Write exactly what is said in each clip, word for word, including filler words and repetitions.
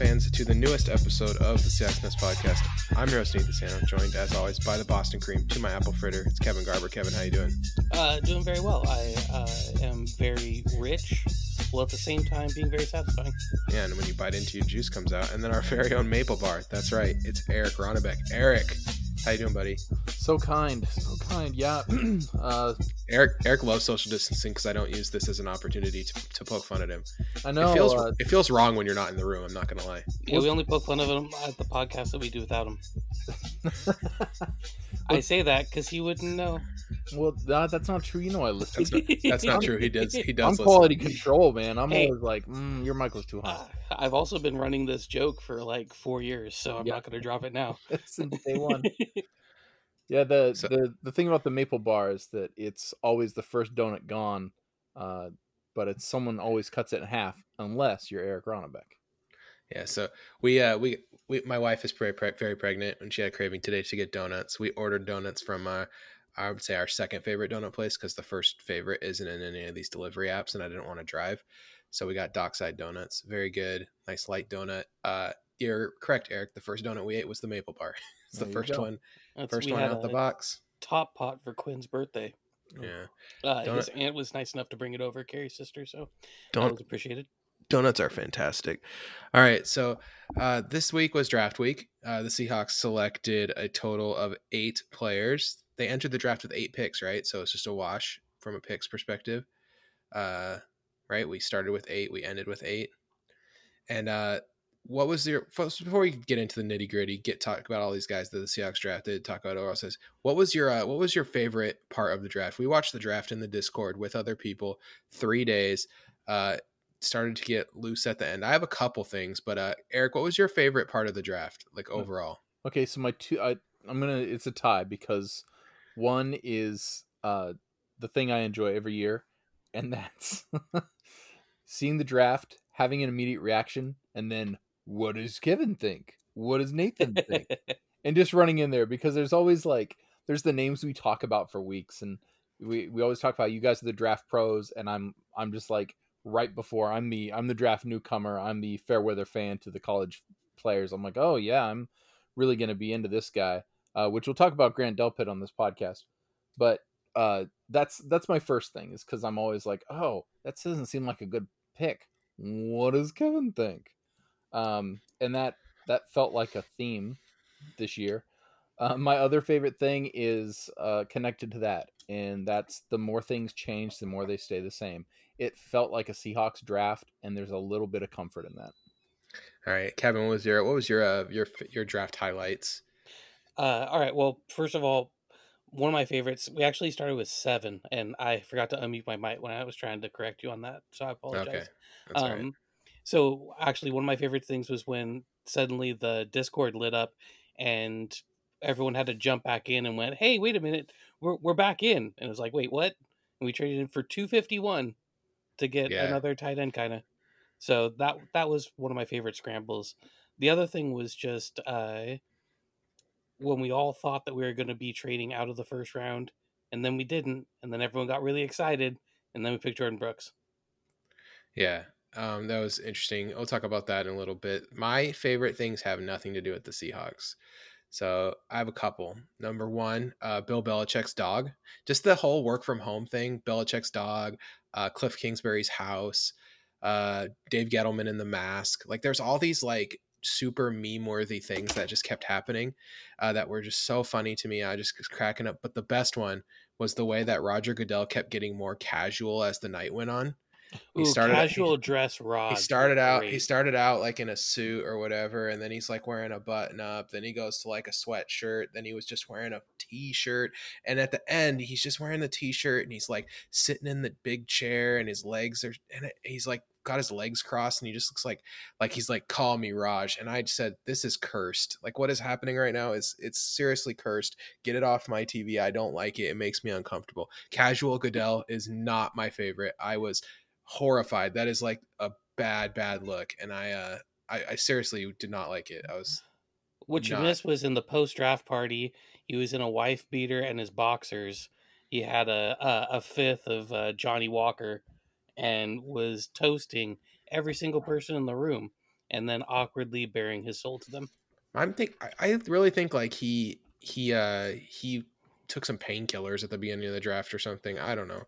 fans, to the newest episode of the Seahawks Nest Podcast. I'm your host, Nate DeSano, joined, as always, by the Boston Cream, to my apple fritter. It's Kevin Garber. Kevin, how you doing? Uh, doing very well. I uh, am very rich, while at the same time being very satisfying. Yeah, and when you bite into, your juice comes out. And then our very own maple bar. That's right. It's Eric Ronnebeck. Eric, how you doing, buddy? So kind. So kind, yeah. uh, Eric Eric loves social distancing because I don't use this as an opportunity to, to poke fun at him. I know. It feels, uh, it feels wrong when you're not in the room. I'm not going to lie. Yeah, we only poke fun of him at the podcast that we do without him. I say that because he wouldn't know. Well, that, that's not true. You know I listen. That's not, that's not true. He does He does. I'm listen. Quality control, man. I'm hey, always like, mm, your mic was too high. Uh, I've also been running this joke for like four years, so I'm yeah. not going to drop it now. Since day one. Yeah, the, so, the the thing about the maple bar is that it's always the first donut gone, uh, but it's someone always cuts it in half unless you're Eric Ronnebeck. Yeah, so we uh we, we my wife is very very pregnant, and she had a craving today to get donuts. We ordered donuts from uh, I would say our second favorite donut place because the first favorite isn't in any of these delivery apps, and I didn't want to drive, so we got Dockside Donuts. Very good, nice light donut. Uh, you're correct, Eric. The first donut we ate was the maple bar. It's the first go. one, That's, first one out the box. Top pot for Quinn's birthday. Yeah, uh, his aunt was nice enough to bring it over, Carrie's sister. So that was appreciated. Donuts are fantastic. All right, so uh, this week was draft week. Uh, the Seahawks selected a total of eight players. They entered the draft with eight picks, right? So it's just a wash from a picks perspective, uh, right? We started with eight, we ended with eight, and. Uh, What was your first, before we get into the nitty gritty, get talk about all these guys that the Seahawks drafted, talk about overall says, what was your, uh, what was your favorite part of the draft? We watched the draft in the Discord with other people three days, uh, started to get loose at the end. I have a couple things, but, uh, Eric, what was your favorite part of the draft? Like overall? Okay. So my two, I, I'm going to, it's a tie because one is, uh, the thing I enjoy every year. And that's seeing the draft, having an immediate reaction, and then, what does Kevin think? What does Nathan think? And just running in there because there's always like, there's the names we talk about for weeks. And we, we always talk about you guys are the draft pros. And I'm, I'm just like right before I'm the, I'm the draft newcomer. I'm the fair weather fan to the college players. I'm like, oh yeah, I'm really going to be into this guy, uh, which we'll talk about Grant Delpit on this podcast. But uh, that's, that's my first thing is cause I'm always like, oh, that doesn't seem like a good pick. What does Kevin think? Um, and that, that felt like a theme this year. Uh, my other favorite thing is, uh, connected to that. And that's the more things change, the more they stay the same. It felt like a Seahawks draft and there's a little bit of comfort in that. All right, Kevin, what was your, what was your, uh, your, your draft highlights? Uh, all right. Well, first of all, one of my favorites, we actually started with seven and I forgot to unmute my mic when I was trying to correct you on that. So I apologize. Okay. That's um, all right. So actually one of my favorite things was when suddenly the Discord lit up and everyone had to jump back in and went, hey, wait a minute, we're we're back in. And it was like, wait, what? And we traded in for two fifty-one to get yeah. another tight end kind of. So that that was one of my favorite scrambles. The other thing was just uh, when we all thought that we were going to be trading out of the first round and then we didn't. And then everyone got really excited and then we picked Jordan Brooks. Yeah. Um, that was interesting. I'll talk about that in a little bit. My favorite things have nothing to do with the Seahawks. So I have a couple. Number one, uh, Bill Belichick's dog. Just the whole work from home thing. Belichick's dog, uh, Cliff Kingsbury's house, uh, Dave Gettleman in the mask. Like there's all these like super meme-worthy things that just kept happening uh, that were just so funny to me. I just was cracking up. But the best one was the way that Roger Goodell kept getting more casual as the night went on. He Ooh, started casual he, dress Rod. He started out Great. he started out like in a suit or whatever, and then he's like wearing a button up, then he goes to like a sweatshirt, then he was just wearing a t-shirt, and at the end he's just wearing the t-shirt and he's like sitting in the big chair and his legs are and it, he's like got his legs crossed and he just looks like like he's like call me Raj. And I said, this is cursed. Like what is happening right now is it's seriously cursed. Get it off my T V. I don't like it. It makes me uncomfortable. Casual Goodell is not my favorite. I was horrified. That is like a bad bad look, and I uh I, I seriously did not like it. I was what you not... missed was in the post-draft party he was in a wife beater and his boxers. He had a a, a fifth of uh, Johnny Walker and was toasting every single person in the room, and then awkwardly bearing his soul to them. I'm think I really think like he he uh, he took some painkillers at the beginning of the draft or something. I don't know.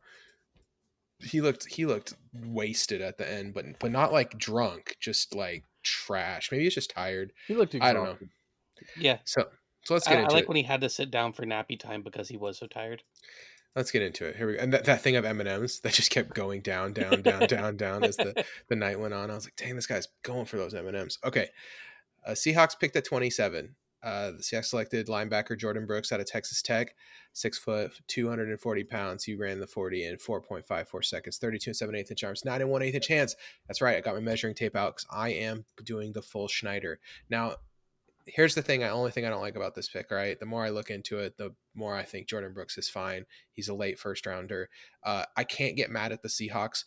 He looked he looked wasted at the end, but but not like drunk, just like trash. Maybe he's just tired. He looked exhausted. I don't know. Yeah. So so let's get I, into it. I like it. When he had to sit down for nappy time because he was so tired. Let's get into it. Here we go. And that, that thing of M and M's that just kept going down, down, down, down, down as the, the night went on. I was like, dang, this guy's going for those M and M's. Okay. Uh, Seahawks picked at twenty-seven. Uh, the Seahawks selected linebacker Jordan Brooks out of Texas Tech, six foot, two hundred forty pounds. He ran the forty in four point five four seconds, thirty-two and seven eighths inch arms, nine and one eighth inch hands. That's right. I got my measuring tape out because I am doing the full Schneider. Now, here's the thing. I only thing I don't like about this pick, right? The more I look into it, the more I think Jordan Brooks is fine. He's a late first rounder. Uh, I can't get mad at the Seahawks.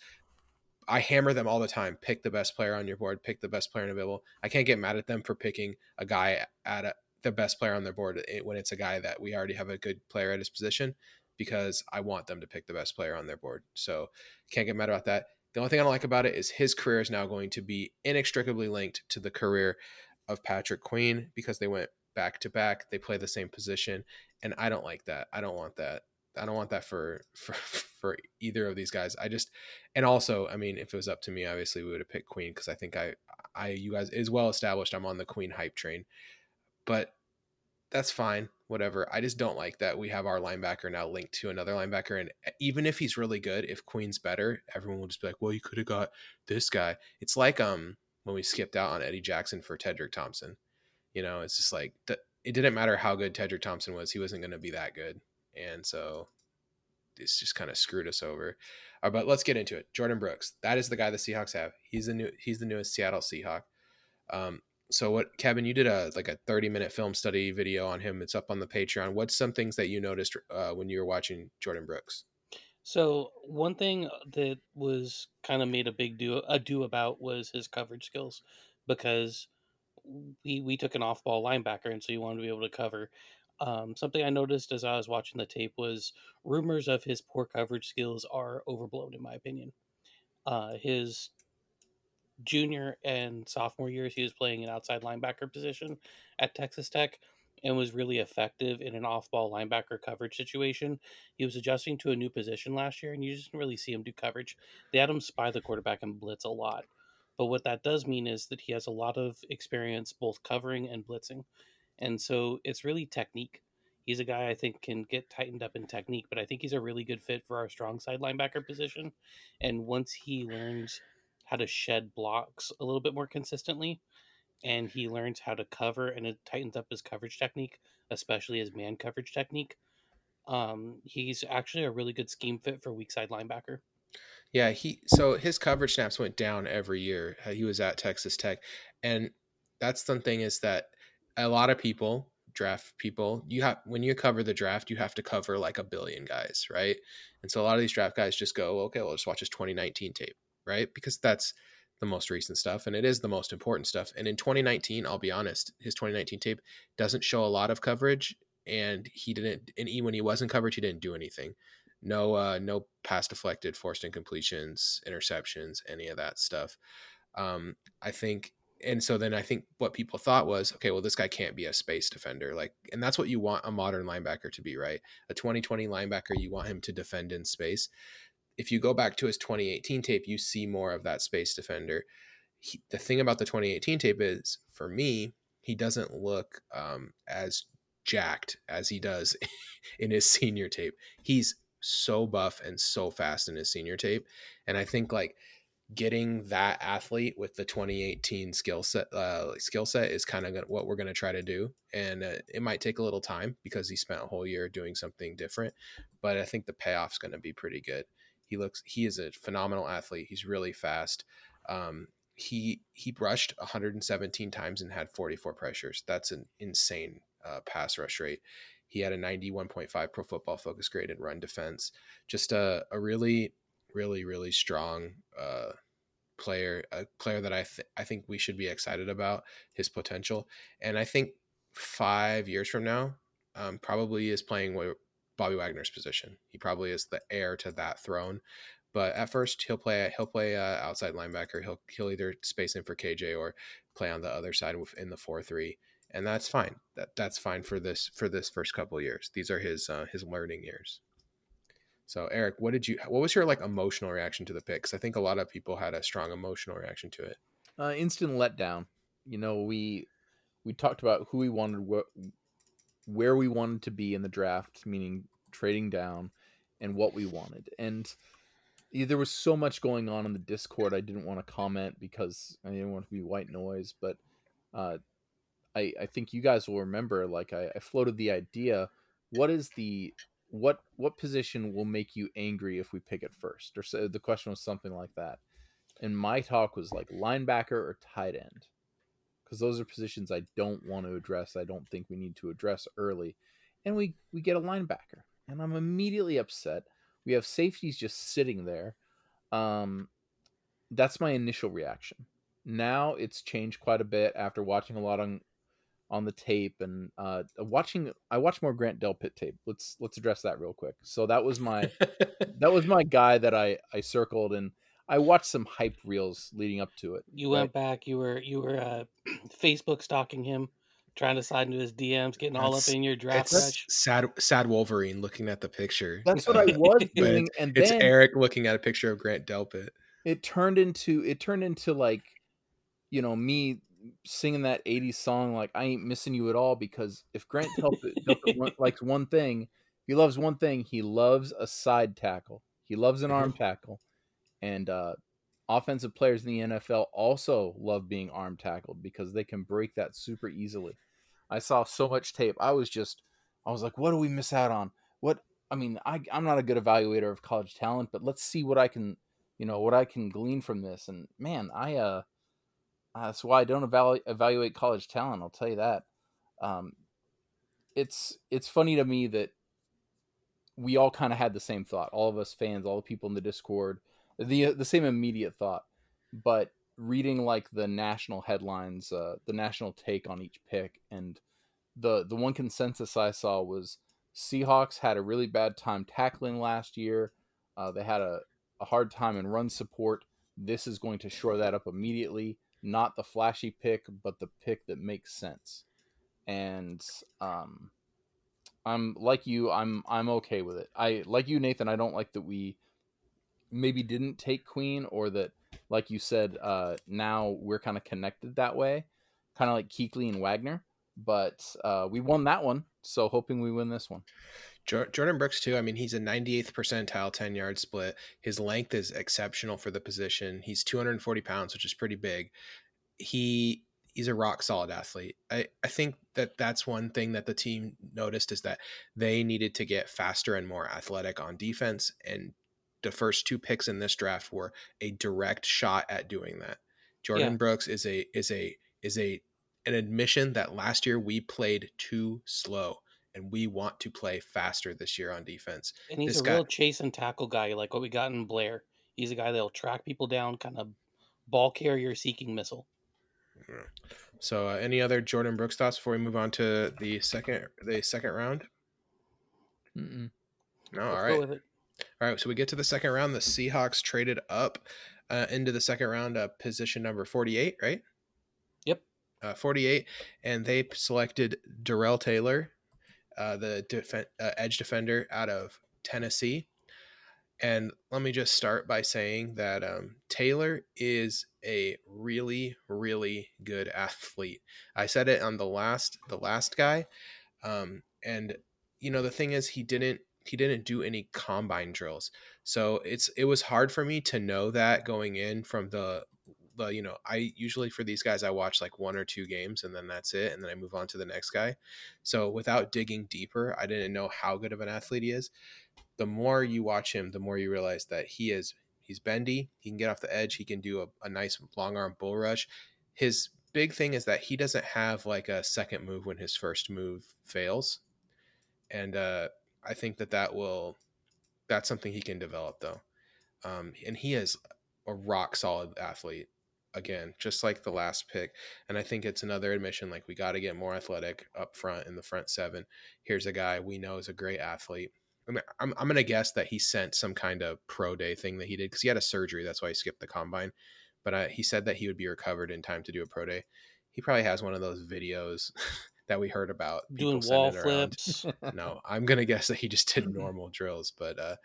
I hammer them all the time. Pick the best player on your board. Pick the best player available. I can't get mad at them for picking a guy at a, the best player on their board when it's a guy that we already have a good player at his position, because I want them to pick the best player on their board. So can't get mad about that. The only thing I don't like about it is his career is now going to be inextricably linked to the career of Patrick Queen, because they went back to back. They play the same position, and I don't like that. I don't want that. I don't want that for, for for either of these guys. I just, and also, I mean, if it was up to me, obviously we would have picked Queen, because I think I, I, you guys, it is well established I'm on the Queen hype train, but that's fine, whatever. I just don't like that we have our linebacker now linked to another linebacker, and even if he's really good, if Queen's better, everyone will just be like, well, you could have got this guy. It's like um when we skipped out on Eddie Jackson for Tedrick Thompson, you know, it's just like the, it didn't matter how good Tedrick Thompson was, he wasn't going to be that good. And so it's just kind of screwed us over. Uh, but let's get into it. Jordan Brooks, that is the guy the Seahawks have. He's the new, he's the newest Seattle Seahawk. Um, so what, Kevin, you did a like a thirty minute film study video on him. It's up on the Patreon. What's some things that you noticed uh, when you were watching Jordan Brooks? So one thing that was kind of made a big do a do about was his coverage skills, because we we took an off ball linebacker, and so you wanted to be able to cover. Um, something I noticed as I was watching the tape was rumors of his poor coverage skills are overblown, in my opinion. Uh, his junior and sophomore years, he was playing an outside linebacker position at Texas Tech and was really effective in an off-ball linebacker coverage situation. He was adjusting to a new position last year, and you just didn't really see him do coverage. They had him spy the quarterback and blitz a lot. But what that does mean is that he has a lot of experience both covering and blitzing. And so it's really technique. He's a guy I think can get tightened up in technique, but I think he's a really good fit for our strong side linebacker position. And once he learns how to shed blocks a little bit more consistently, and he learns how to cover, and it tightens up his coverage technique, especially his man coverage technique, um, he's actually a really good scheme fit for weak side linebacker. Yeah, he so his coverage snaps went down every year. He was at Texas Tech. And that's the thing, is that a lot of people, draft people, you have, when you cover the draft, you have to cover like a billion guys, right? And so a lot of these draft guys just go, okay, well, just watch his twenty nineteen tape, right? Because that's the most recent stuff, and it is the most important stuff. And in twenty nineteen, I'll be honest, his twenty nineteen tape doesn't show a lot of coverage, and he didn't, and even when he was in coverage, he didn't do anything. No, uh, no pass deflected, forced incompletions, interceptions, any of that stuff. Um, I think. And so then I think what people thought was, okay, well, this guy can't be a space defender. Like, and that's what you want a modern linebacker to be, right? A twenty twenty linebacker, you want him to defend in space. If you go back to his twenty eighteen tape, you see more of that space defender. He, the thing about the twenty eighteen tape is, for me, he doesn't look um, as jacked as he does in his senior tape. He's so buff and so fast in his senior tape. And I think like, getting that athlete with the twenty eighteen skill set uh, skill set is kind of what we're going to try to do. And uh, it might take a little time because he spent a whole year doing something different, but I think the payoff's going to be pretty good. He looks, he is a phenomenal athlete. He's really fast. Um, he, he rushed one hundred seventeen times and had forty-four pressures. That's an insane uh, pass rush rate. He had a ninety-one point five Pro Football Focus grade in run defense. Just a, a really, really, really strong uh, player, a player that I th- I think we should be excited about his potential. And I think five years from now, um, probably is playing Bobby Wagner's position. He probably is the heir to that throne. But at first, he'll play he'll play uh, outside linebacker. He'll he'll either space in for K J or play on the other side in the four three, and that's fine. That that's fine for this for this first couple of years. These are his uh, his learning years. So Eric, what did you what was your like emotional reaction to the pick? Because I think a lot of people had a strong emotional reaction to it. Uh, instant letdown. You know, we we talked about who we wanted, what, where we wanted to be in the draft, meaning trading down, and what we wanted. And yeah, there was so much going on in the Discord. I didn't want to comment because I didn't want to be white noise. But uh, I I think you guys will remember. Like I, I floated the idea: what is the what what position will make you angry if we pick it first? Or so the question was something like that. And my talk was like linebacker or tight end, because those are positions I don't want to address. I don't think we need to address early. And we, we get a linebacker, and I'm immediately upset. We have safeties just sitting there. Um, that's my initial reaction. Now it's changed quite a bit after watching a lot on on the tape and uh, watching. I watched more Grant Delpit tape. Let's let's address that real quick. So that was my that was my guy that I, I circled, and I watched some hype reels leading up to it. You right? went back. You were you were uh, Facebook stalking him, trying to slide into his D Ms, getting that's, all up in your draft. Rush. Sad, sad Wolverine looking at the picture. That's what I was doing, and it's then Eric looking at a picture of Grant Delpit. It turned into it turned into like, you know, me singing that eighties song like I ain't missing you at all, because if Grant Delpit, Delpit likes one thing, he loves one thing. He loves a side tackle. He loves an arm tackle. And uh, offensive players in the N F L also love being arm tackled because they can break that super easily. I saw so much tape. I was just, I was like, what do we miss out on? What, I mean, I, I'm not a good evaluator of college talent, but let's see what I can, you know, what I can glean from this. And man, I, uh, that's why I don't evaluate, evaluate college talent. I'll tell you that. Um, it's, it's funny to me that we all kind of had the same thought. All of us fans, all the people in the Discord, the the same immediate thought, but reading like the national headlines, uh, the national take on each pick, and the the one consensus I saw was Seahawks had a really bad time tackling last year. Uh, they had a, a hard time in run support. This is going to shore that up immediately. Not the flashy pick, but the pick that makes sense. And um, I'm like you. I'm I'm okay with it. I like you, Nathan. I don't like that we maybe didn't take Queen, or that, like you said, uh, now we're kind of connected that way, kind of like Kuechly and Wagner, but uh, we won that one. So hoping we win this one. Jordan Brooks too. I mean, he's a ninety-eighth percentile, ten yard split. His length is exceptional for the position. He's two hundred forty pounds, which is pretty big. He he's a rock solid athlete. I, I think that that's one thing that the team noticed is that they needed to get faster and more athletic on defense, and the first two picks in this draft were a direct shot at doing that. Jordan yeah. Brooks is a is a is a an admission that last year we played too slow, and we want to play faster this year on defense. And he's this a guy, real chase and tackle guy, like what we got in Blair. He's a guy that'll track people down, kind of ball carrier seeking missile. So, uh, any other Jordan Brooks thoughts before we move on to the second the second round? Mm-mm. No, Let's all right. Go with it. All right, so we get to the second round. The Seahawks traded up uh, into the second round, uh, position number forty-eight, right? Yep. Uh, forty-eight, and they selected Darrell Taylor, uh, the def- uh, edge defender out of Tennessee. And let me just start by saying that um, Taylor is a really, really good athlete. I said it on the last the last guy, um, and you know the thing is he didn't. He didn't do any combine drills. So it's, it was hard for me to know that going in from the, the, you know, I usually for these guys, I watch like one or two games and then that's it. And then I move on to the next guy. So without digging deeper, I didn't know how good of an athlete he is. The more you watch him, the more you realize that he is, he's bendy. He can get off the edge. He can do a, a nice long arm bull rush. His big thing is that he doesn't have like a second move when his first move fails. And, uh, I think that that will, that's something he can develop though. Um, and he is a rock solid athlete again, just like the last pick. And I think it's another admission, like we got to get more athletic up front in the front seven. Here's a guy we know is a great athlete. I mean, I'm I'm gonna guess that he sent some kind of pro day thing that he did because he had a surgery. That's why he skipped the combine. But uh, he said that he would be recovered in time to do a pro day. He probably has one of those videos that we heard about doing wall flips. No, I'm gonna guess that he just did normal drills. But uh,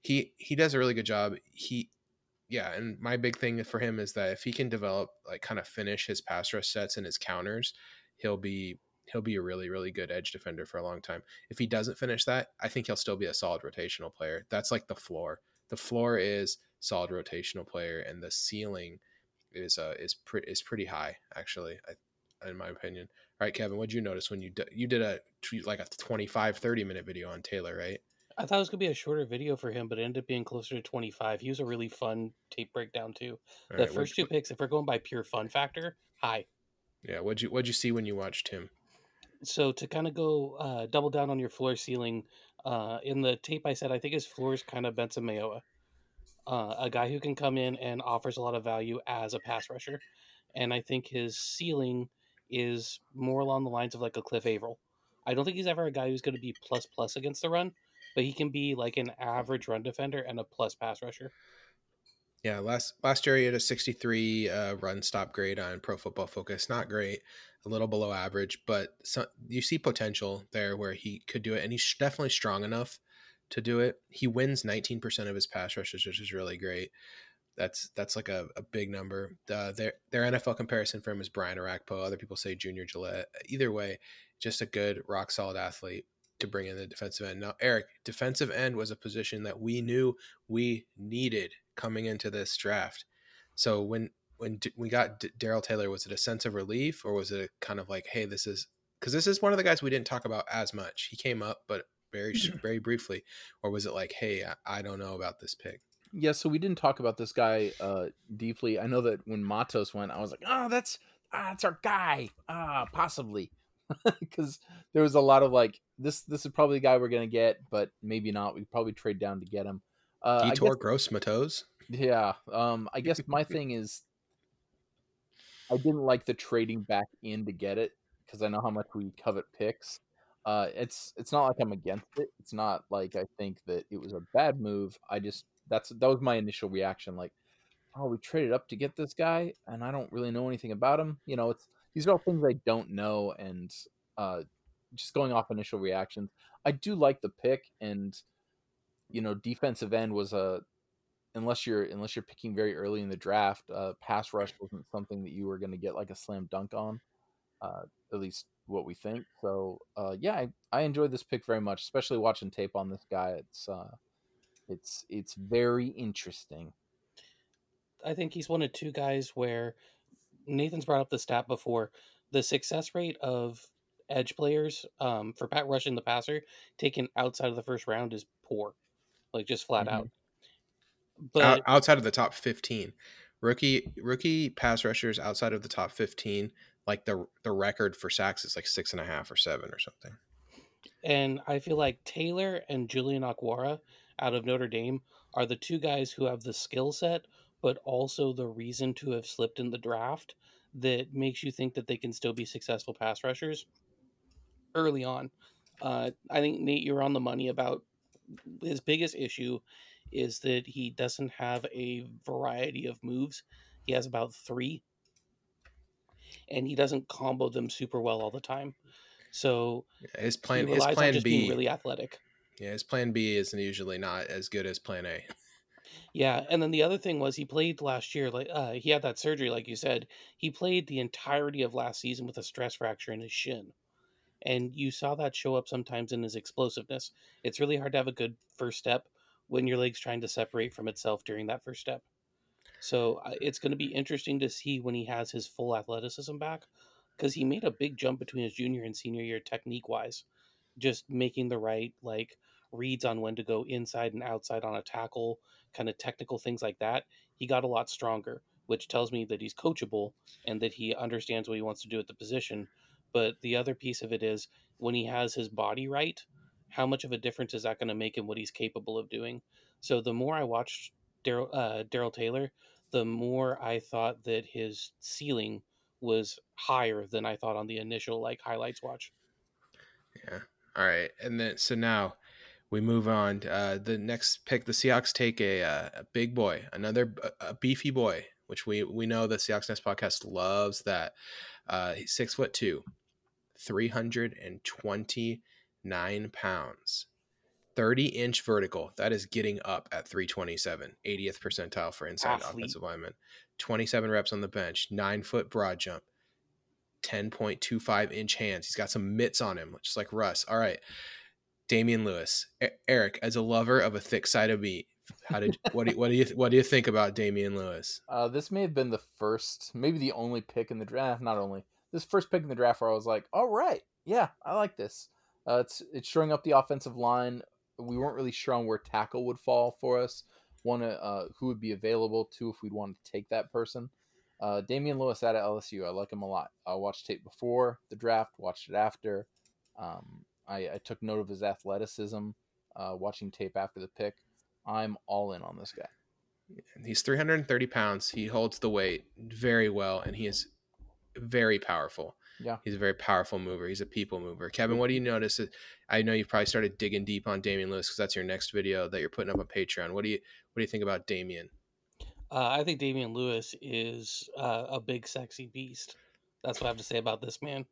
he he does a really good job. He yeah, and my big thing for him is that if he can develop like kind of finish his pass rush sets and his counters, he'll be. He'll be a really, really good edge defender for a long time. If he doesn't finish that, I think he'll still be a solid rotational player. That's like the floor. The floor is solid rotational player, and the ceiling is uh, is pretty is pretty high, actually, I, in my opinion. All right, Kevin, what did you notice when you d- you did a like a twenty-five, thirty minute video on Taylor, right? I thought it was gonna be a shorter video for him, but it ended up being closer to twenty-five. He was a really fun tape breakdown too. All the right, first two picks, if we're going by pure fun factor, high. Yeah, what'd you what'd you see when you watched him? So to kind of go uh, double down on your floor ceiling, uh, in the tape I said I think his floor is kind of Benson Mayowa, uh, a guy who can come in and offers a lot of value as a pass rusher. And I think his ceiling is more along the lines of like a Cliff Avril. I don't think he's ever a guy who's going to be plus plus against the run, but he can be like an average run defender and a plus pass rusher. Yeah, last last year he had a sixty-three uh, run stop grade on Pro Football Focus. Not great, a little below average, but some, you see potential there where he could do it, and he's definitely strong enough to do it. He wins nineteen percent of his pass rushes, which is really great. That's that's like a, a big number. Uh, their their N F L comparison for him is Brian Arakpo. Other people say Junior Gillette. Either way, just a good, rock-solid athlete to bring in the defensive end. Now, Eric, defensive end was a position that we knew we needed coming into this draft. So when when D- we got D- Darrell Taylor, was it a sense of relief, or was it a kind of like, hey, this is because this is one of the guys we didn't talk about as much. He came up, but very very briefly. Or was it like, hey, I, I don't know about this pick? Yeah, so we didn't talk about this guy uh, deeply. I know that when Matos went, I was like, oh, that's ah, that's our guy, ah, possibly. Because there was a lot of like, this this is probably the guy we're going to get, but maybe not. We probably trade down to get him. Uh, Detour, guess, Gross, Matos. Yeah. Um, I guess my thing is I didn't like the trading back in to get it because I know how much we covet picks. Uh, it's it's not like I'm against it. It's not like I think that it was a bad move. I just, that's that was my initial reaction. Like, oh, we traded up to get this guy, and I don't really know anything about him. You know, it's these are all things I don't know, and uh, just going off initial reactions, I do like the pick. And you know, defensive end was a unless you're unless you're picking very early in the draft, uh, pass rush wasn't something that you were going to get like a slam dunk on, uh, at least what we think. So uh, yeah, I, I enjoyed this pick very much, especially watching tape on this guy. It's uh, it's it's very interesting. I think he's one of two guys where. Nathan's brought up the stat before, the success rate of edge players um, for Pat Rush and the passer taken outside of the first round is poor, like just flat mm-hmm. out. But out, outside of the top fifteen, rookie rookie pass rushers outside of the top fifteen, like the the record for sacks is like six and a half or seven or something. And I feel like Taylor and Julian Okwara out of Notre Dame are the two guys who have the skill set, but also the reason to have slipped in the draft that makes you think that they can still be successful pass rushers early on. Uh, I think, Nate, you're on the money about his biggest issue is that he doesn't have a variety of moves. He has about three, and he doesn't combo them super well all the time. So his plan, he relies his plan on just B, being really athletic. Yeah, his plan B isn't usually not as good as plan A. Yeah, and then the other thing was he played last year. Like uh, he had that surgery, like you said. He played the entirety of last season with a stress fracture in his shin. And you saw that show up sometimes in his explosiveness. It's really hard to have a good first step when your leg's trying to separate from itself during that first step. So uh, it's going to be interesting to see when he has his full athleticism back, because he made a big jump between his junior and senior year technique-wise, just making the right like reads on when to go inside and outside on a tackle, kind of technical things like that. He got a lot stronger, which tells me that he's coachable and that he understands what he wants to do at the position. But the other piece of it is when he has his body right, how much of a difference is that going to make in what he's capable of doing? So the more I watched Darrell uh, Darrell Taylor, the more I thought that his ceiling was higher than I thought on the initial like highlights watch. Yeah. All right. And then, so now, we move on. Uh, the next pick, the Seahawks take a, uh, a big boy, another a beefy boy, which we we know the Seahawks Nest podcast loves that. Uh, he's six foot two, three hundred twenty-nine pounds, thirty inch vertical. That is getting up at three twenty-seven, eightieth percentile for inside athlete. Offensive lineman. twenty-seven reps on the bench, nine foot broad jump, ten point two five inch hands. He's got some mitts on him, just like Russ. All right. Damian Lewis, e- Eric, as a lover of a thick side of meat, how did what do you, what do you what do you think about Damian Lewis? Uh, this may have been the first, maybe the only pick in the draft. Not only this first pick in the draft where I was like, all right, yeah, I like this. Uh, it's it's shoring up the offensive line. We weren't really sure on where tackle would fall for us. One, uh, who would be available? Two, if we'd want to take that person. Uh, Damian Lewis out of L S U, I like him a lot. I watched tape before the draft, watched it after. Um, I, I took note of his athleticism. Uh, watching tape after the pick, I'm all in on this guy. He's three hundred thirty pounds. He holds the weight very well, and he is very powerful. Yeah, he's a very powerful mover. He's a people mover. Kevin, what do you notice? I know you've probably started digging deep on Damian Lewis because that's your next video that you're putting up on Patreon. What do you what do you think about Damian? Uh, I think Damian Lewis is uh, a big, sexy beast. That's what I have to say about this man.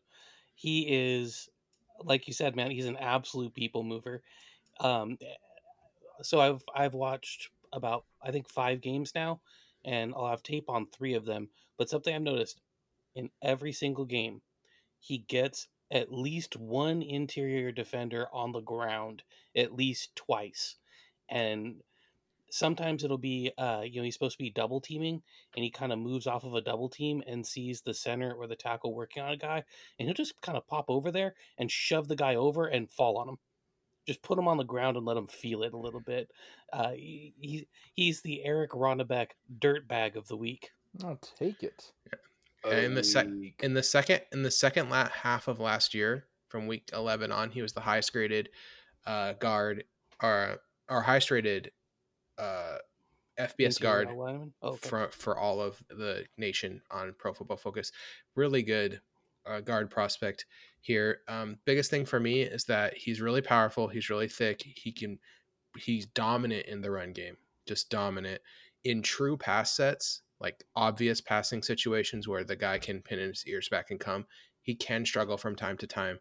He is, like you said, man, he's an absolute people mover. Um, so I've I've watched about I think five games now, and I'll have tape on three of them. But something I've noticed in every single game, he gets at least one interior defender on the ground at least twice. And sometimes it'll be, uh, you know, he's supposed to be double teaming and he kind of moves off of a double team and sees the center or the tackle working on a guy. And he'll just kind of pop over there and shove the guy over and fall on him. Just put him on the ground and let him feel it a little bit. Uh, he, he, he's the Eric Ronnebeck dirtbag of the week. I'll take it. Yeah. In the second, in the second, in the second la- half of last year, from week eleven on, he was the highest graded uh, guard, or or highest rated uh, F B S guard oh, okay. for for all of the nation on Pro Football Focus. Really good uh, guard prospect here. Um, biggest thing for me is that he's really powerful. He's really thick. He can, he's dominant in the run game. Just dominant in true pass sets. Like obvious passing situations where the guy can pin his ears back and come, he can struggle from time to time,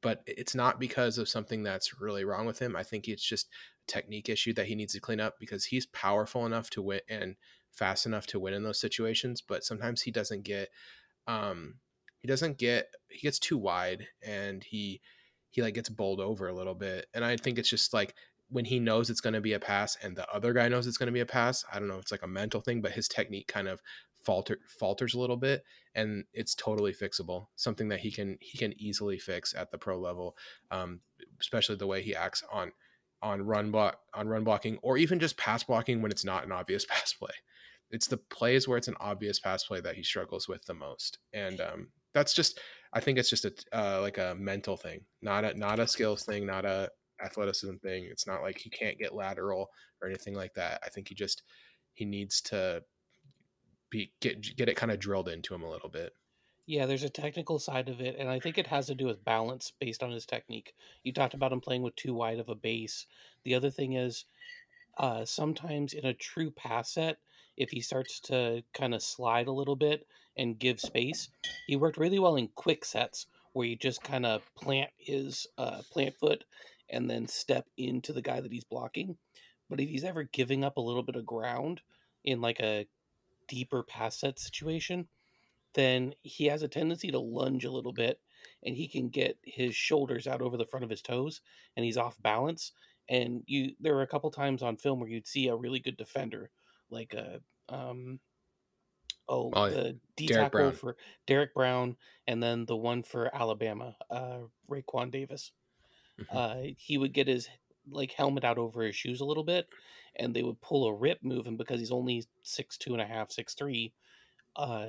but it's not because of something that's really wrong with him. I think it's just a technique issue that he needs to clean up because he's powerful enough to win and fast enough to win in those situations. But sometimes he doesn't get, um, he doesn't get, he gets too wide and he, he like gets bowled over a little bit. And I think it's just like, when he knows it's going to be a pass and the other guy knows it's going to be a pass, I don't know, it's like a mental thing, but his technique kind of falter, falters a little bit, and it's totally fixable. Something that he can, he can easily fix at the pro level, um, especially the way he acts on, on run block, on run blocking, or even just pass blocking when it's not an obvious pass play. It's the plays where it's an obvious pass play that he struggles with the most. And um, that's just, I think it's just a, uh, like a mental thing, not a, not a skills thing, not a, athleticism thing. It's not like he can't get lateral or anything like that. I think he just he needs to be get get it kind of drilled into him a little bit. Yeah, there's a technical side of it, and I think it has to do with balance based on his technique. You talked about him playing with too wide of a base. The other thing is uh sometimes in a true pass set, if he starts to kind of slide a little bit and give space, he worked really well in quick sets where you just kind of plant his uh plant foot and then step into the guy that he's blocking. But if he's ever giving up a little bit of ground in like a deeper pass set situation, then he has a tendency to lunge a little bit and he can get his shoulders out over the front of his toes and he's off balance. And you, there were a couple times on film where you'd see a really good defender, like a, um, oh, oh the D tackle for Derek Brown, and then the one for Alabama, uh, Raekwon Davis. Uh, he would get his like helmet out over his shoes a little bit and they would pull a rip move. And because he's only six, two and a half, six, three, uh,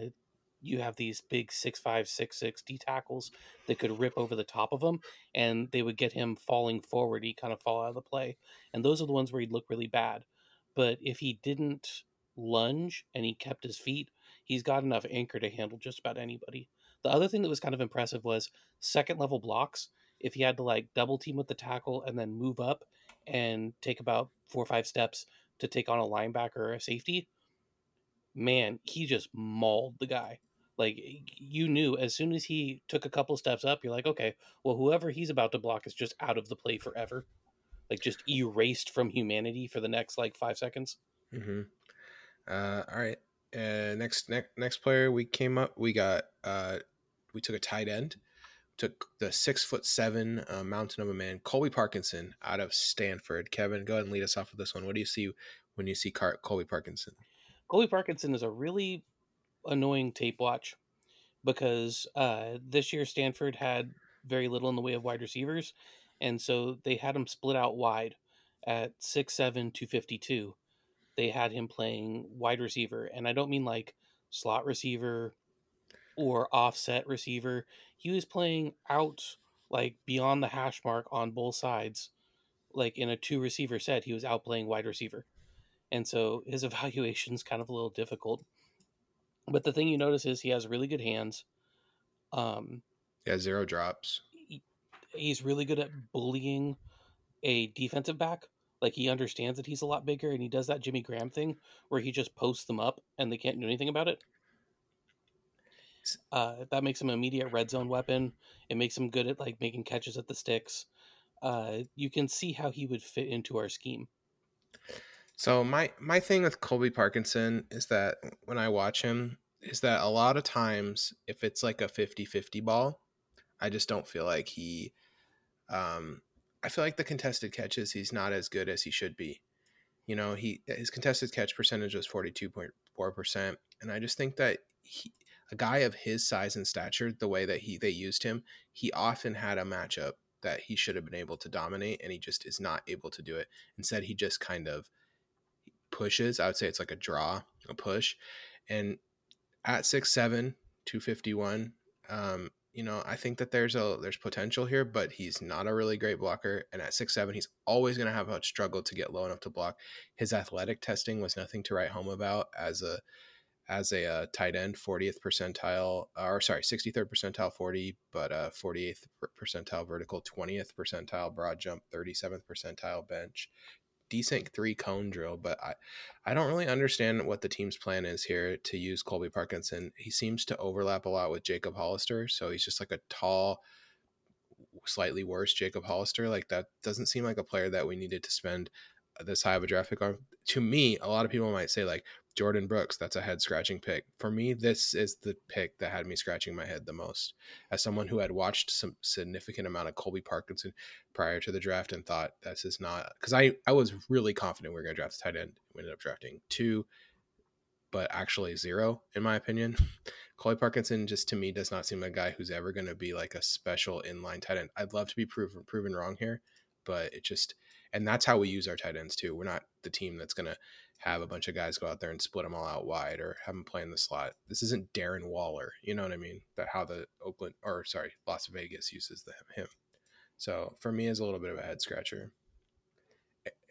you have these big six, five, six, six D tackles that could rip over the top of him and they would get him falling forward. He kind of fall out of the play. And those are the ones where he'd look really bad. But if he didn't lunge and he kept his feet, he's got enough anchor to handle just about anybody. The other thing that was kind of impressive was second level blocks. if he had to like double team with the tackle and then move up and take about four or five steps to take on a linebacker or a safety, man, he just mauled the guy. Like, you knew as soon as he took a couple steps up, you're like, okay, well, whoever he's about to block is just out of the play forever. Like, just erased from humanity for the next, like, five seconds. Mm-hmm. Uh, all right. Uh, next, next, next player we came up, we got, uh, we took a tight end, took the six foot seven uh, mountain of a man, Colby Parkinson out of Stanford. Kevin, go ahead and lead us off with this one. What do you see when you see Car- Colby Parkinson? Colby Parkinson is a really annoying tape watch because uh, this year Stanford had very little in the way of wide receivers, and so they had him split out wide at six seven, two fifty-two. They had him playing wide receiver, and I don't mean like slot receiver or offset receiver. He was playing out like beyond the hash mark on both sides, like in a two receiver set. He was out playing wide receiver, and so his evaluation's kind of a little difficult. But the thing you notice is he has really good hands. Um, yeah, zero drops. He, he's really good at bullying a defensive back. Like, he understands that he's a lot bigger, and he does that Jimmy Graham thing where he just posts them up and they can't do anything about it. Uh, that makes him an immediate red zone weapon. It makes him good at, like, making catches at the sticks. Uh, you can see how he would fit into our scheme. So my, my thing with Colby Parkinson is that when I watch him is that a lot of times if it's like a fifty-fifty ball, I just don't feel like he um, – I feel like the contested catches, he's not as good as he should be. You know, he his contested catch percentage was forty-two point four percent, and I just think that he, a guy of his size and stature, the way that he they used him, he often had a matchup that he should have been able to dominate, and he just is not able to do it. Instead, he just kind of – pushes. I would say it's like a draw, a push. And at six seven, two fifty-one, um, you know, I think that there's a there's potential here, but he's not a really great blocker. And at six seven, he's always going to have a struggle to get low enough to block. His athletic testing was nothing to write home about as a as a uh, tight end, fortieth percentile, or sorry, sixty-third percentile forty, but uh, forty-eighth percentile vertical, twentieth percentile broad jump, thirty-seventh percentile bench. Decent three cone drill, but I, I don't really understand what the team's plan is here to use Colby Parkinson. He seems to overlap a lot with Jacob Hollister, so he's just like a tall, slightly worse Jacob Hollister. Like, that doesn't seem like a player that we needed to spend this high of a draft pick on. To me, a lot of people might say like Jordan Brooks, that's a head scratching pick. For me, this is the pick that had me scratching my head the most as someone who had watched some significant amount of Colby Parkinson prior to the draft and thought this is not, because I, I was really confident we were going to draft a tight end. We ended up drafting two, but actually zero, in my opinion. Colby Parkinson just to me does not seem like a guy who's ever going to be like a special inline tight end. I'd love to be proven, proven wrong here, but it just, and that's how we use our tight ends too. We're not the team that's going to have a bunch of guys go out there and split them all out wide or have them play in the slot. This isn't Darren Waller. You know what I mean? That how the Oakland or sorry, Las Vegas uses them, him. So for me, it's a little bit of a head scratcher.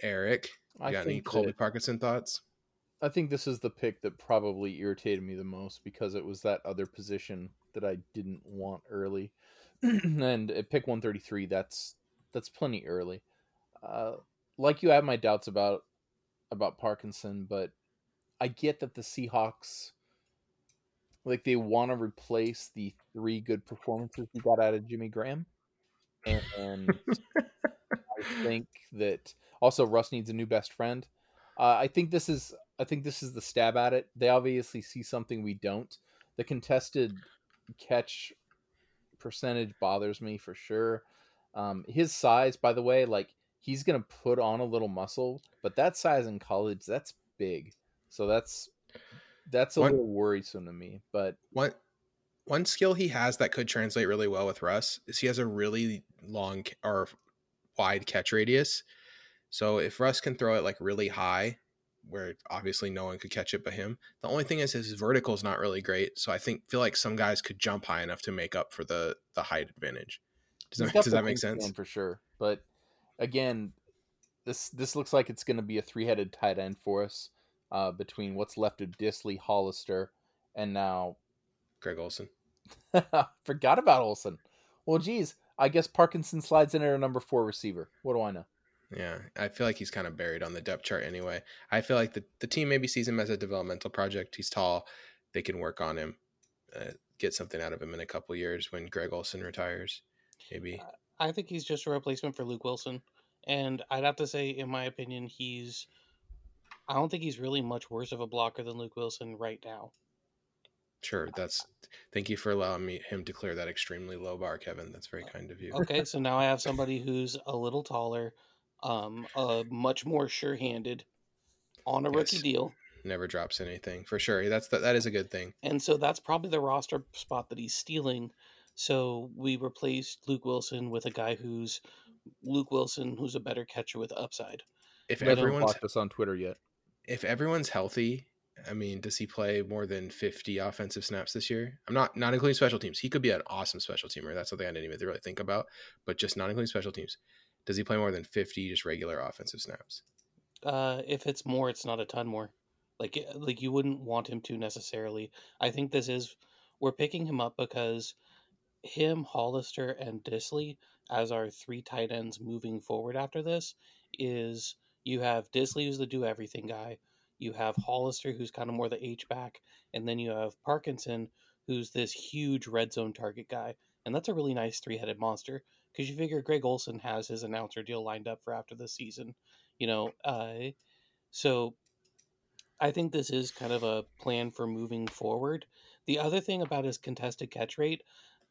Eric, you I got any Colby Parkinson thoughts? I think this is the pick that probably irritated me the most because it was that other position that I didn't want early. And at pick one thirty-three, that's, that's plenty early. Uh, like you, I have my doubts about about Parkinson, but I get that the Seahawks, like, they want to replace the three good performances we got out of Jimmy Graham. And, and I think that also Russ needs a new best friend. Uh, I think this is, I think this is the stab at it. They obviously see something we don't. The contested catch percentage bothers me for sure. Um, his size, by the way, like, he's going to put on a little muscle, but that size in college, that's big. So that's that's a one, little worrisome to me. But one, one skill he has that could translate really well with Russ is he has a really long or wide catch radius. So if Russ can throw it like really high, where obviously no one could catch it but him, the only thing is his vertical is not really great. So I think feel like some guys could jump high enough to make up for the, the height advantage. Does that, does that make sense? For sure, but... Again, this this looks like it's going to be a three-headed tight end for us uh, between what's left of Disley, Hollister, and now... Greg Olson. Forgot about Olson. Well, geez, I guess Parkinson slides in at a number four receiver. What do I know? Yeah, I feel like he's kind of buried on the depth chart anyway. I feel like the, the team maybe sees him as a developmental project. He's tall. They can work on him, uh, get something out of him in a couple years when Greg Olson retires, maybe. I think he's just a replacement for Luke Wilson. And I'd have to say, in my opinion, he's – I don't think he's really much worse of a blocker than Luke Wilson right now. Sure. That's. Thank you for allowing me him to clear that extremely low bar, Kevin. That's very kind of you. Okay, so now I have somebody who's a little taller, um, uh, much more sure-handed, on a rookie yes. deal. Never drops anything for sure. That's the, that is a good thing. And so that's probably the roster spot that he's stealing. So we replaced Luke Wilson with a guy who's Luke Wilson, who's a better catcher with upside. If we everyone's blocked us on Twitter yet, if everyone's healthy. I mean, does he play more than fifty offensive snaps this year? I'm not not including special teams. He could be an awesome special teamer. That's something I didn't even really think about, but just not including special teams. Does he play more than fifty just regular offensive snaps? Uh, if it's more, it's not a ton more. Like, like you wouldn't want him to necessarily. I think this is, we're picking him up because him, Hollister, and Disley as our three tight ends moving forward after this is you have Disley, who's the do-everything guy. You have Hollister, who's kind of more the H-back, and then you have Parkinson, who's this huge red zone target guy. And that's a really nice three-headed monster because you figure Greg Olson has his announcer deal lined up for after this season. You know, uh, so I think this is kind of a plan for moving forward. The other thing about his contested catch rate,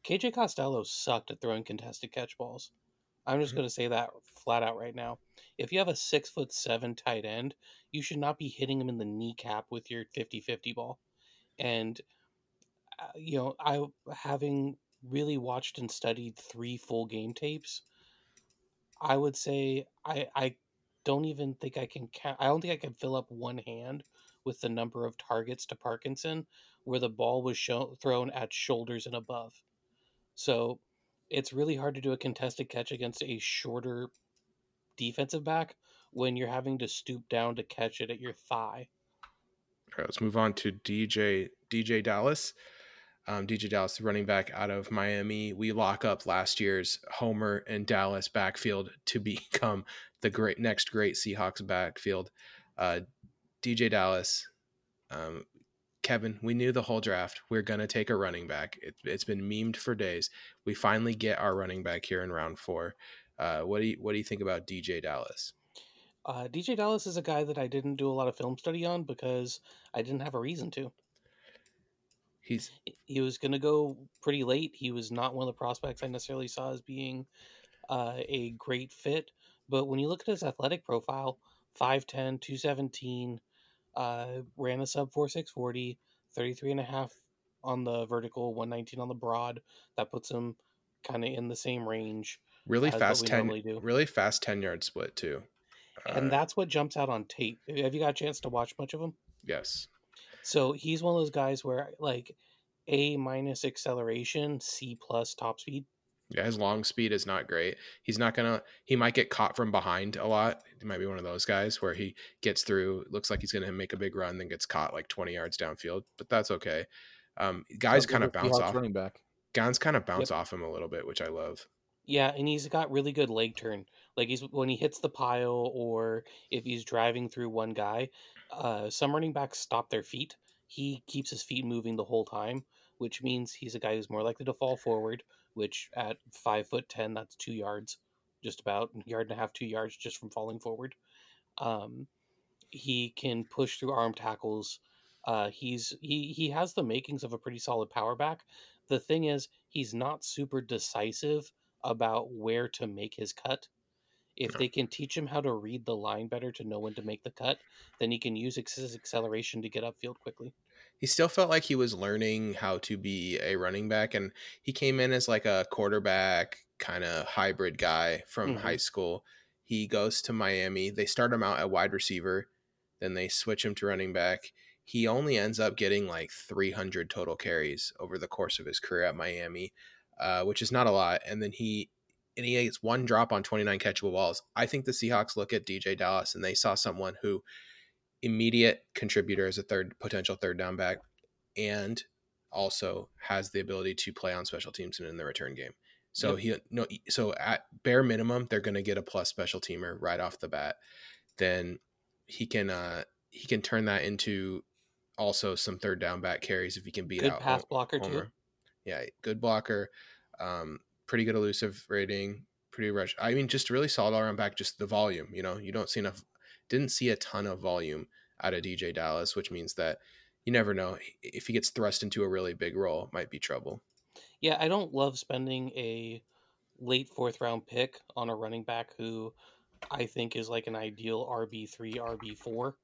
K J Costello sucked at throwing contested catch balls. I'm just going to say that flat out right now. If you have a six foot seven tight end, you should not be hitting him in the kneecap with your fifty-fifty ball. And, uh, you know, I having really watched and studied three full game tapes, I would say I, I don't even think I can count. I don't think I can fill up one hand with the number of targets to Parkinson where the ball was shown, thrown at shoulders and above. So it's really hard to do a contested catch against a shorter defensive back when you're having to stoop down to catch it at your thigh. All right, let's move on to D J D J Dallas. Um, D J Dallas, the running back out of Miami. We lock up last year's Homer and Dallas backfield to become the great next great Seahawks backfield. Uh, D J Dallas, um, Kevin, we knew the whole draft. We're going to take a running back. It, it's been memed for days. We finally get our running back here in round four. Uh, what do you what do you think about D J Dallas? Uh, D J Dallas is a guy that I didn't do a lot of film study on because I didn't have a reason to. He's He was going to go pretty late. He was not one of the prospects I necessarily saw as being uh, a great fit. But when you look at his athletic profile, five ten, two seventeen, Uh, ran a sub four six forty, thirty-three and a half on the vertical, one nineteen on the broad. That puts him kind of in the same range. Really fast ten, really fast ten yard split too. Uh, and that's what jumps out on tape. Have you got a chance to watch much of him? Yes. So he's one of those guys where like A minus acceleration, C plus top speed. Yeah, his long speed is not great. He's not going to, he might get caught from behind a lot. He might be one of those guys where he gets through, looks like he's going to make a big run, then gets caught like twenty yards downfield, but that's okay. Um, guys kind of bounce off. Running back. Guys kind of bounce yep. off him a little bit, which I love. Yeah, and he's got really good leg turn. Like he's when he hits the pile or if he's driving through one guy, uh, some running backs stop their feet. He keeps his feet moving the whole time, which means he's a guy who's more likely to fall forward, which at five foot ten, that's two yards, just about a yard and a half, two yards just from falling forward. Um, he can push through arm tackles. Uh, he's he he has the makings of a pretty solid power back. The thing is, he's not super decisive about where to make his cut. If they can teach him how to read the line better to know when to make the cut, then he can use his acceleration to get upfield quickly. He still felt like he was learning how to be a running back, and he came in as like a quarterback kind of hybrid guy from mm-hmm. high school. He goes to Miami. They start him out at wide receiver. Then they switch him to running back. He only ends up getting like three hundred total carries over the course of his career at Miami, uh, which is not a lot. And then he... and he gets one drop on twenty-nine catchable balls. I think the Seahawks look at D J Dallas and they saw someone who immediate contributor as a third potential third down back and also has the ability to play on special teams and in the return game. So yep. he no. So at bare minimum, they're going to get a plus special teamer right off the bat. Then he can uh, he can turn that into also some third down back carries if he can beat good out. Good pass home, blocker homer. too. Yeah, good blocker. Um, pretty good elusive rating. Pretty rush. I mean, just really solid all around back. Just the volume. You know, you don't see enough. Didn't see a ton of volume out of D J Dallas, which means that you never know if he gets thrust into a really big role, it might be trouble. Yeah, I don't love spending a late fourth round pick on a running back who I think is like an ideal R B three, R B four.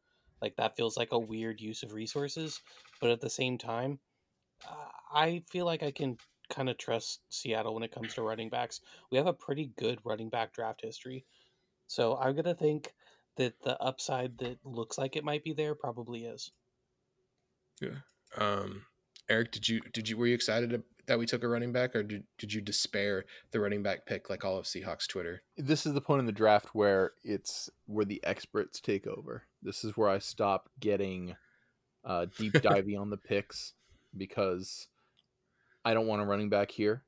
Like that feels like a weird use of resources. But at the same time, uh, I feel like I can kind of trust Seattle when it comes to running backs. We have a pretty good running back draft history. So I'm going to think that the upside that looks like it might be there probably is. Yeah. Um, Eric, did you, did you, were you excited that we took a running back, or did, did you despair the running back pick like all of Seahawks Twitter? This is the point in the draft where it's where the experts take over. This is where I stop getting uh, deep diving on the picks because I don't want a running back here,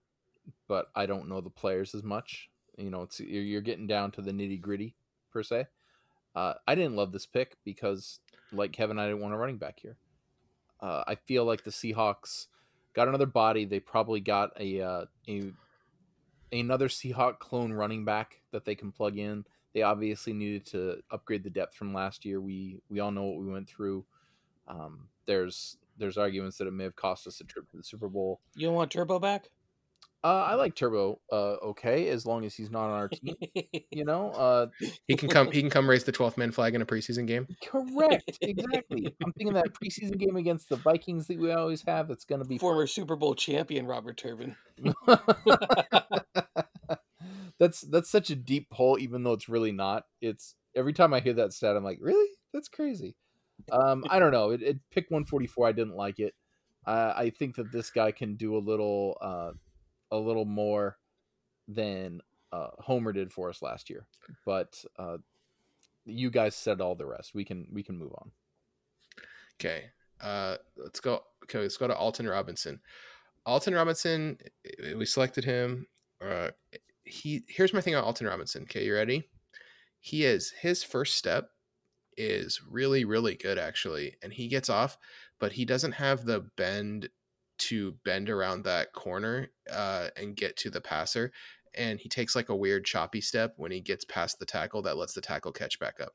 but I don't know the players as much. You know, it's, you're getting down to the nitty gritty per se. Uh, I didn't love this pick because, like Kevin, I didn't want a running back here. Uh, I feel like the Seahawks got another body. They probably got a, uh, a another Seahawk clone running back that they can plug in. They obviously needed to upgrade the depth from last year. We we all know what we went through. Um, there's there's arguments that it may have cost us a trip to the Super Bowl. You don't want Turbo back? Uh, I like Turbo. Uh, okay, as long as he's not on our team, you know. Uh, he can come. He can come raise the twelfth man flag in a preseason game. Correct. Exactly. I'm thinking that preseason game against the Vikings that we always have. It's going to be former fun. Super Bowl champion Robert Turbin. that's that's such a deep poll, even though it's really not. It's every time I hear that stat, I'm like, really? That's crazy. Um, I don't know. It, it picked one forty-four. I didn't like it. Uh, I think that this guy can do a little. Uh, a little more than uh, Homer did for us last year, but uh, you guys said all the rest. We can, we can move on. Okay. Uh, let's go. Okay. Let's go to Alton Robinson. Alton Robinson. We selected him. Uh, he, here's my thing on Alton Robinson. Okay. You ready? He is, his first step is really, really good actually. And he gets off, but he doesn't have the bend to bend around that corner uh, and get to the passer. And he takes like a weird choppy step when he gets past the tackle that lets the tackle catch back up.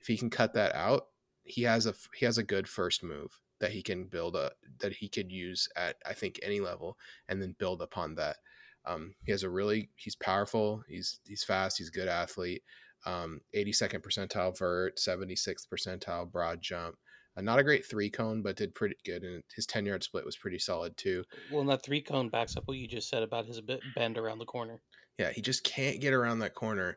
If he can cut that out, he has a, he has a good first move that he can build a, that he could use at, I think, any level and then build upon that. Um, he has a really, he's powerful. He's, he's fast. He's a good athlete. Um, eighty-second percentile vert, seventy-sixth percentile broad jump. Not a great three cone, but did pretty good. And his ten yard split was pretty solid too. Well, and that three cone backs up what you just said about his bend around the corner. Yeah. He just can't get around that corner.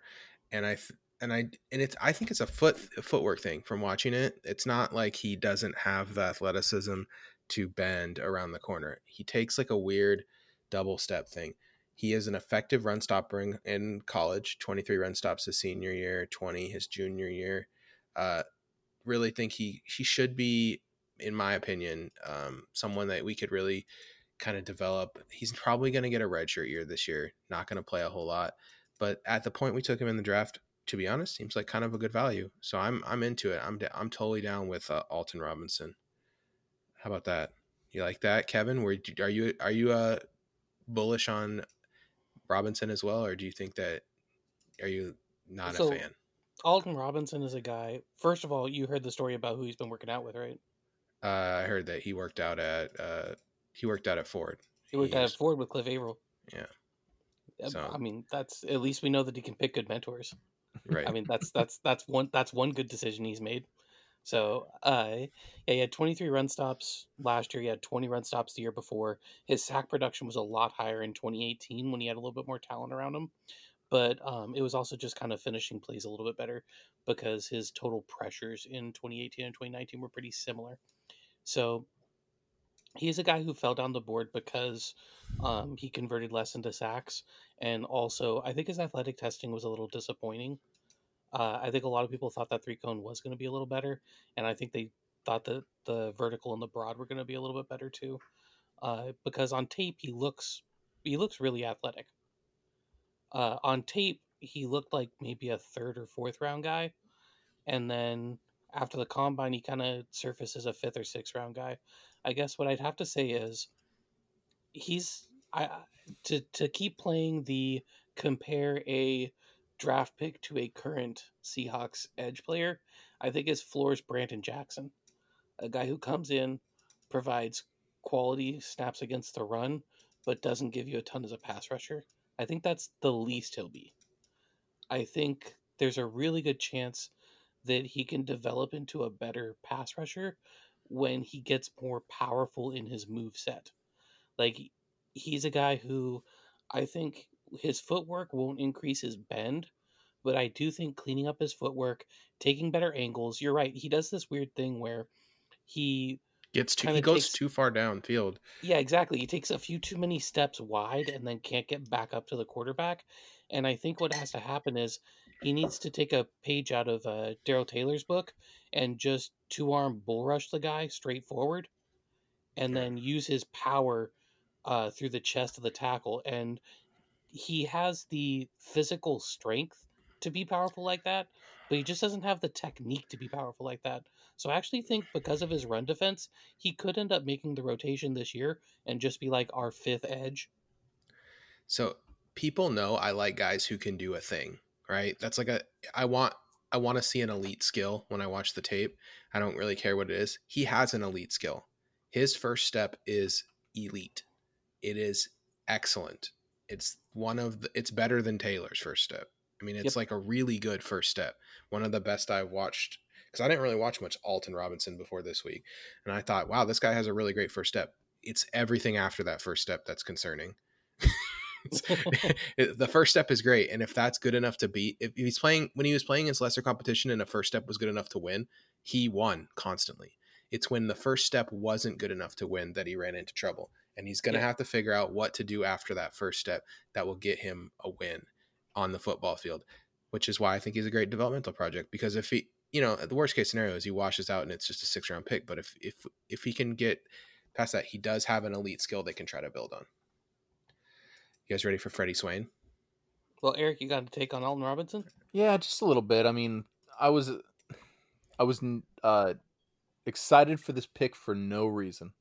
And I, th- and I, and it's, I think it's a foot a footwork thing from watching it. It's not like he doesn't have the athleticism to bend around the corner. He takes like a weird double step thing. He is an effective run stopper in, in college, twenty-three run stops his senior year, twenty his junior year. Uh, really think he he should be, in my opinion, um someone that we could really kind of develop. He's probably going to get a redshirt year this year, not going to play a whole lot, but at the point we took him in the draft, to be honest, seems like kind of a good value. So i'm i'm into it. I'm i'm totally down with uh, Alton Robinson. How about that? You like that, Kevin? Where are you are you uh bullish on Robinson as well, or do you think that are you not so- a fan? Alton Robinson is a guy. First of all, you heard the story about who he's been working out with, right? Uh, I heard that he worked out at uh, he worked out at Ford. He worked he out used... at Ford with Cliff Avril. Yeah. So. I mean, that's at least we know that he can pick good mentors. Right. I mean, that's that's that's one that's one good decision he's made. So, uh, yeah, he had twenty-three run stops last year. He had twenty run stops the year before. His sack production was a lot higher in twenty eighteen when he had a little bit more talent around him. But um, it was also just kind of finishing plays a little bit better because his total pressures in twenty eighteen and twenty nineteen were pretty similar. So he's a guy who fell down the board because um, he converted less into sacks. And also, I think his athletic testing was a little disappointing. Uh, I think a lot of people thought that three cone was going to be a little better. And I think they thought that the vertical and the broad were going to be a little bit better too. Uh, because on tape, he looks he looks really athletic. Uh, on tape, he looked like maybe a third or fourth round guy. And then after the combine, he kind of surfaces a fifth or sixth round guy. I guess what I'd have to say is he's I to to keep playing the compare a draft pick to a current Seahawks edge player. I think his floor is Brandon Jackson, a guy who comes in, provides quality snaps against the run, but doesn't give you a ton as a pass rusher. I think that's the least he'll be. I think there's a really good chance that he can develop into a better pass rusher when he gets more powerful in his moveset. Like, he's a guy who I think his footwork won't increase his bend, but I do think cleaning up his footwork, taking better angles. You're right. He does this weird thing where he gets too, he goes takes, too far downfield. Yeah, exactly. He takes a few too many steps wide and then can't get back up to the quarterback. And I think what has to happen is he needs to take a page out of uh, Darrell Taylor's book and just two-arm bull rush the guy straight forward and then use his power uh, through the chest of the tackle. And he has the physical strength to be powerful like that, but he just doesn't have the technique to be powerful like that. So I actually think because of his run defense, he could end up making the rotation this year and just be like our fifth edge. So people know I like guys who can do a thing, right? That's like a, I want, I want to see an elite skill when I watch the tape. I don't really care what it is. He has an elite skill. His first step is elite. It is excellent. It's one of the, it's better than Taylor's first step. I mean, it's yep. like a really good first step. One of the best I've watched, because I didn't really watch much Alton Robinson before this week. And I thought, wow, this guy has a really great first step. It's everything after that first step that's concerning. it, the first step is great. And if that's good enough to beat, if he's playing, when he was playing his lesser competition and a first step was good enough to win, he won constantly. It's when the first step wasn't good enough to win that he ran into trouble. And he's going to yeah. have to figure out what to do after that first step that will get him a win on the football field, which is why I think he's a great developmental project. Because if he, you know, the worst case scenario is he washes out and it's just a six round pick. But if, if, if he can get past that, he does have an elite skill they can try to build on. You guys ready for Freddie Swain? Well, Eric, you got a take on Alton Robinson? Yeah, just a little bit. I mean, I was, I was uh, excited for this pick for no reason.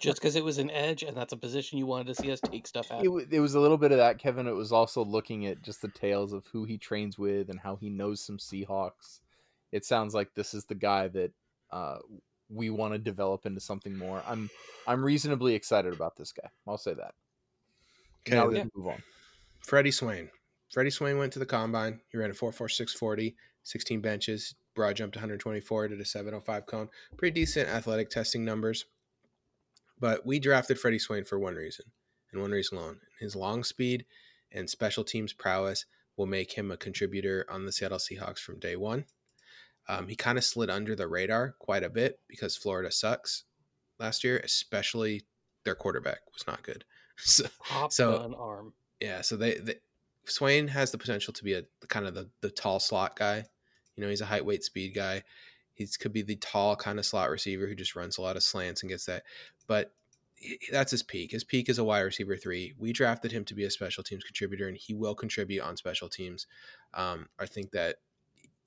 Just because it was an edge and that's a position you wanted to see us take stuff out. It, w- it was a little bit of that, Kevin. It was also looking at just the tales of who he trains with and how he knows some Seahawks. It sounds like this is the guy that uh, we want to develop into something more. I'm I'm reasonably excited about this guy. I'll say that. Okay, now we can move on. Freddie Swain. Freddie Swain went to the combine. He ran a four four six forty, sixteen benches, broad jumped one hundred twenty-four, did a seven oh five cone. Pretty decent athletic testing numbers. But we drafted Freddie Swain for one reason, and one reason alone. His long speed and special teams prowess will make him a contributor on the Seattle Seahawks from day one. Um, he kind of slid under the radar quite a bit because Florida sucks last year, especially their quarterback was not good. So, so arm. yeah, so they, they Swain has the potential to be a kind of the, the tall slot guy. You know, he's a height, weight, speed guy. He could be the tall kind of slot receiver who just runs a lot of slants and gets that. But that's his peak. His peak is a wide receiver three. We drafted him to be a special teams contributor, and he will contribute on special teams. Um, I think that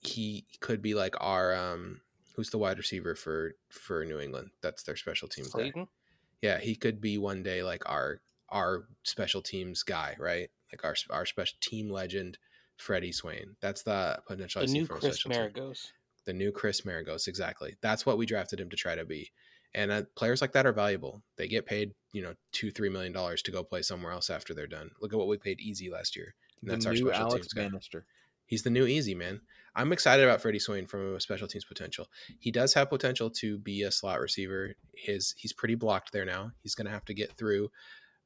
he could be like our um, – who's the wide receiver for, for New England? That's their special teams guy. Yeah, he could be one day like our our special teams guy, right? Like our our special team legend, Freddie Swain. That's the potential. The I new see from Chris Maragos. The new Chris Maragos, exactly. That's what we drafted him to try to be. And uh, players like that are valuable. They get paid, you know, two, three million dollars to go play somewhere else after they're done. Look at what we paid Easy last year. And that's our special teams guy. He's the new Easy, man. I'm excited about Freddie Swain from a special teams potential. He does have potential to be a slot receiver. His he's pretty blocked there now. He's going to have to get through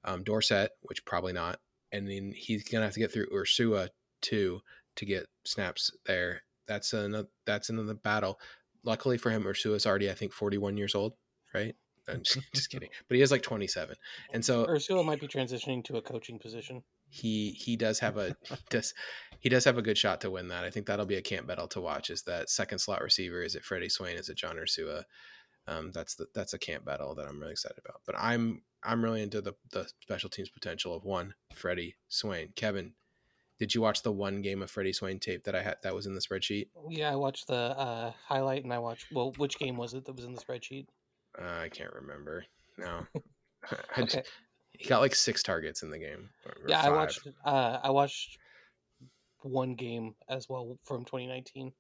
um, Dorsett, which probably not, and then he's going to have to get through Ursua too to get snaps there. That's another. That's another battle. Luckily for him, Ursua is already, I think, forty-one years old. Right? I'm just, just kidding. But he is like twenty-seven. And so Ursula might be transitioning to a coaching position. He he does have a does, he does have a good shot to win that. I think that'll be a camp battle to watch, is that second slot receiver. Is it Freddie Swain? Is it John Ursua? Um, that's the, that's a camp battle that I'm really excited about. But I'm I'm really into the the special teams potential of one Freddie Swain. Kevin, did you watch the one game of Freddie Swain tape that I had that was in the spreadsheet? Yeah, I watched the uh, highlight, and I watched. Well, which game was it that was in the spreadsheet? Uh, I can't remember. No, I, okay. He got like six targets in the game. Yeah, five. I watched. Uh, I watched one game as well from twenty nineteen.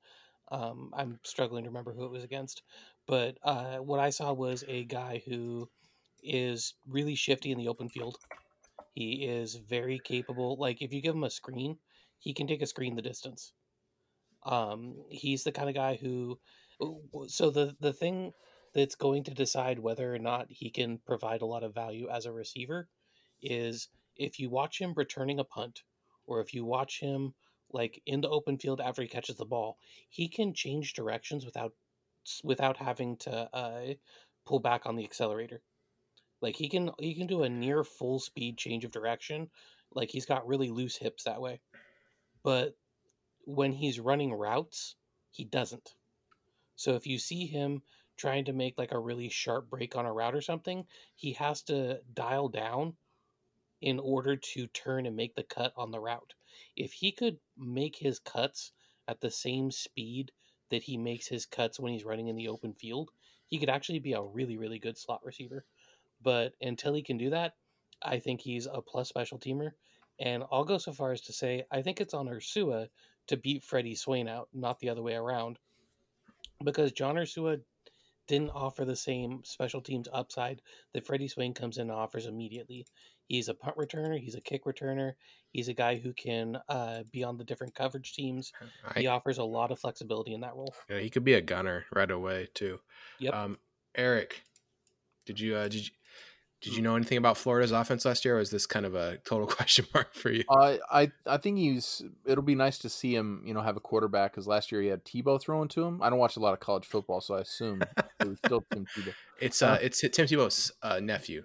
Um, I'm struggling to remember who it was against, but uh, what I saw was a guy who is really shifty in the open field. He is very capable. Like if you give him a screen, he can take a screen the distance. Um, he's the kind of guy who, so the, the thing that's going to decide whether or not he can provide a lot of value as a receiver is if you watch him returning a punt, or if you watch him like in the open field after he catches the ball, he can change directions without without having to uh, pull back on the accelerator. Like he can he can do a near full speed change of direction. Like he's got really loose hips that way. But when he's running routes, he doesn't. So if you see him trying to make like a really sharp break on a route or something, he has to dial down in order to turn and make the cut on the route. If he could make his cuts at the same speed that he makes his cuts when he's running in the open field, he could actually be a really, really good slot receiver. But until he can do that, I think he's a plus special teamer. And I'll go so far as to say, I think it's on Ursua to beat Freddie Swain out, not the other way around. Because John Ursua didn't offer the same special teams upside that Freddie Swain comes in and offers immediately. He's a punt returner. He's a kick returner. He's a guy who can uh, be on the different coverage teams. I, he offers a lot of flexibility in that role. Yeah, he could be a gunner right away too. Yep. Um, Eric, did you uh, did you, did you know anything about Florida's offense last year? Or is this kind of a total question mark for you? Uh, I I think he's. It'll be nice to see him, you know, have a quarterback, because last year he had Tebow throwing to him. I don't watch a lot of college football, so I assume it was still Tim Tebow. It's uh, uh it's Tim Tebow's uh, nephew.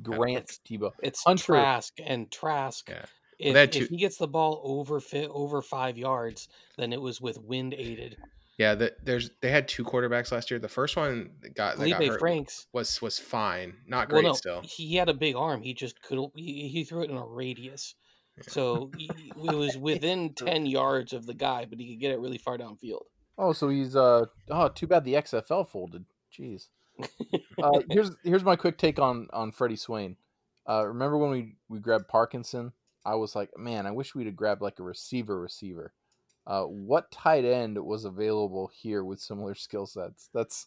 Grant it's, Tebow. It's Hunter. Trask and Trask. Yeah. Well, if, two... if he gets the ball over fit over five yards, then it was with wind aided. Yeah, the, there's they had two quarterbacks last year. The first one that got Felipe that got Franks was was fine, not great. Well, no, still, he had a big arm. He just couldn't. He, he threw it in a radius, yeah. So he, it was within ten yards of the guy, but he could get it really far downfield. Oh, so he's uh oh, too bad the X F L folded. Jeez. uh, here's here's my quick take on on Freddie Swain. Uh, remember when we, we grabbed Parkinson? I was like, man, I wish we'd have grabbed like a receiver receiver. Uh, what tight end was available here with similar skill sets? That's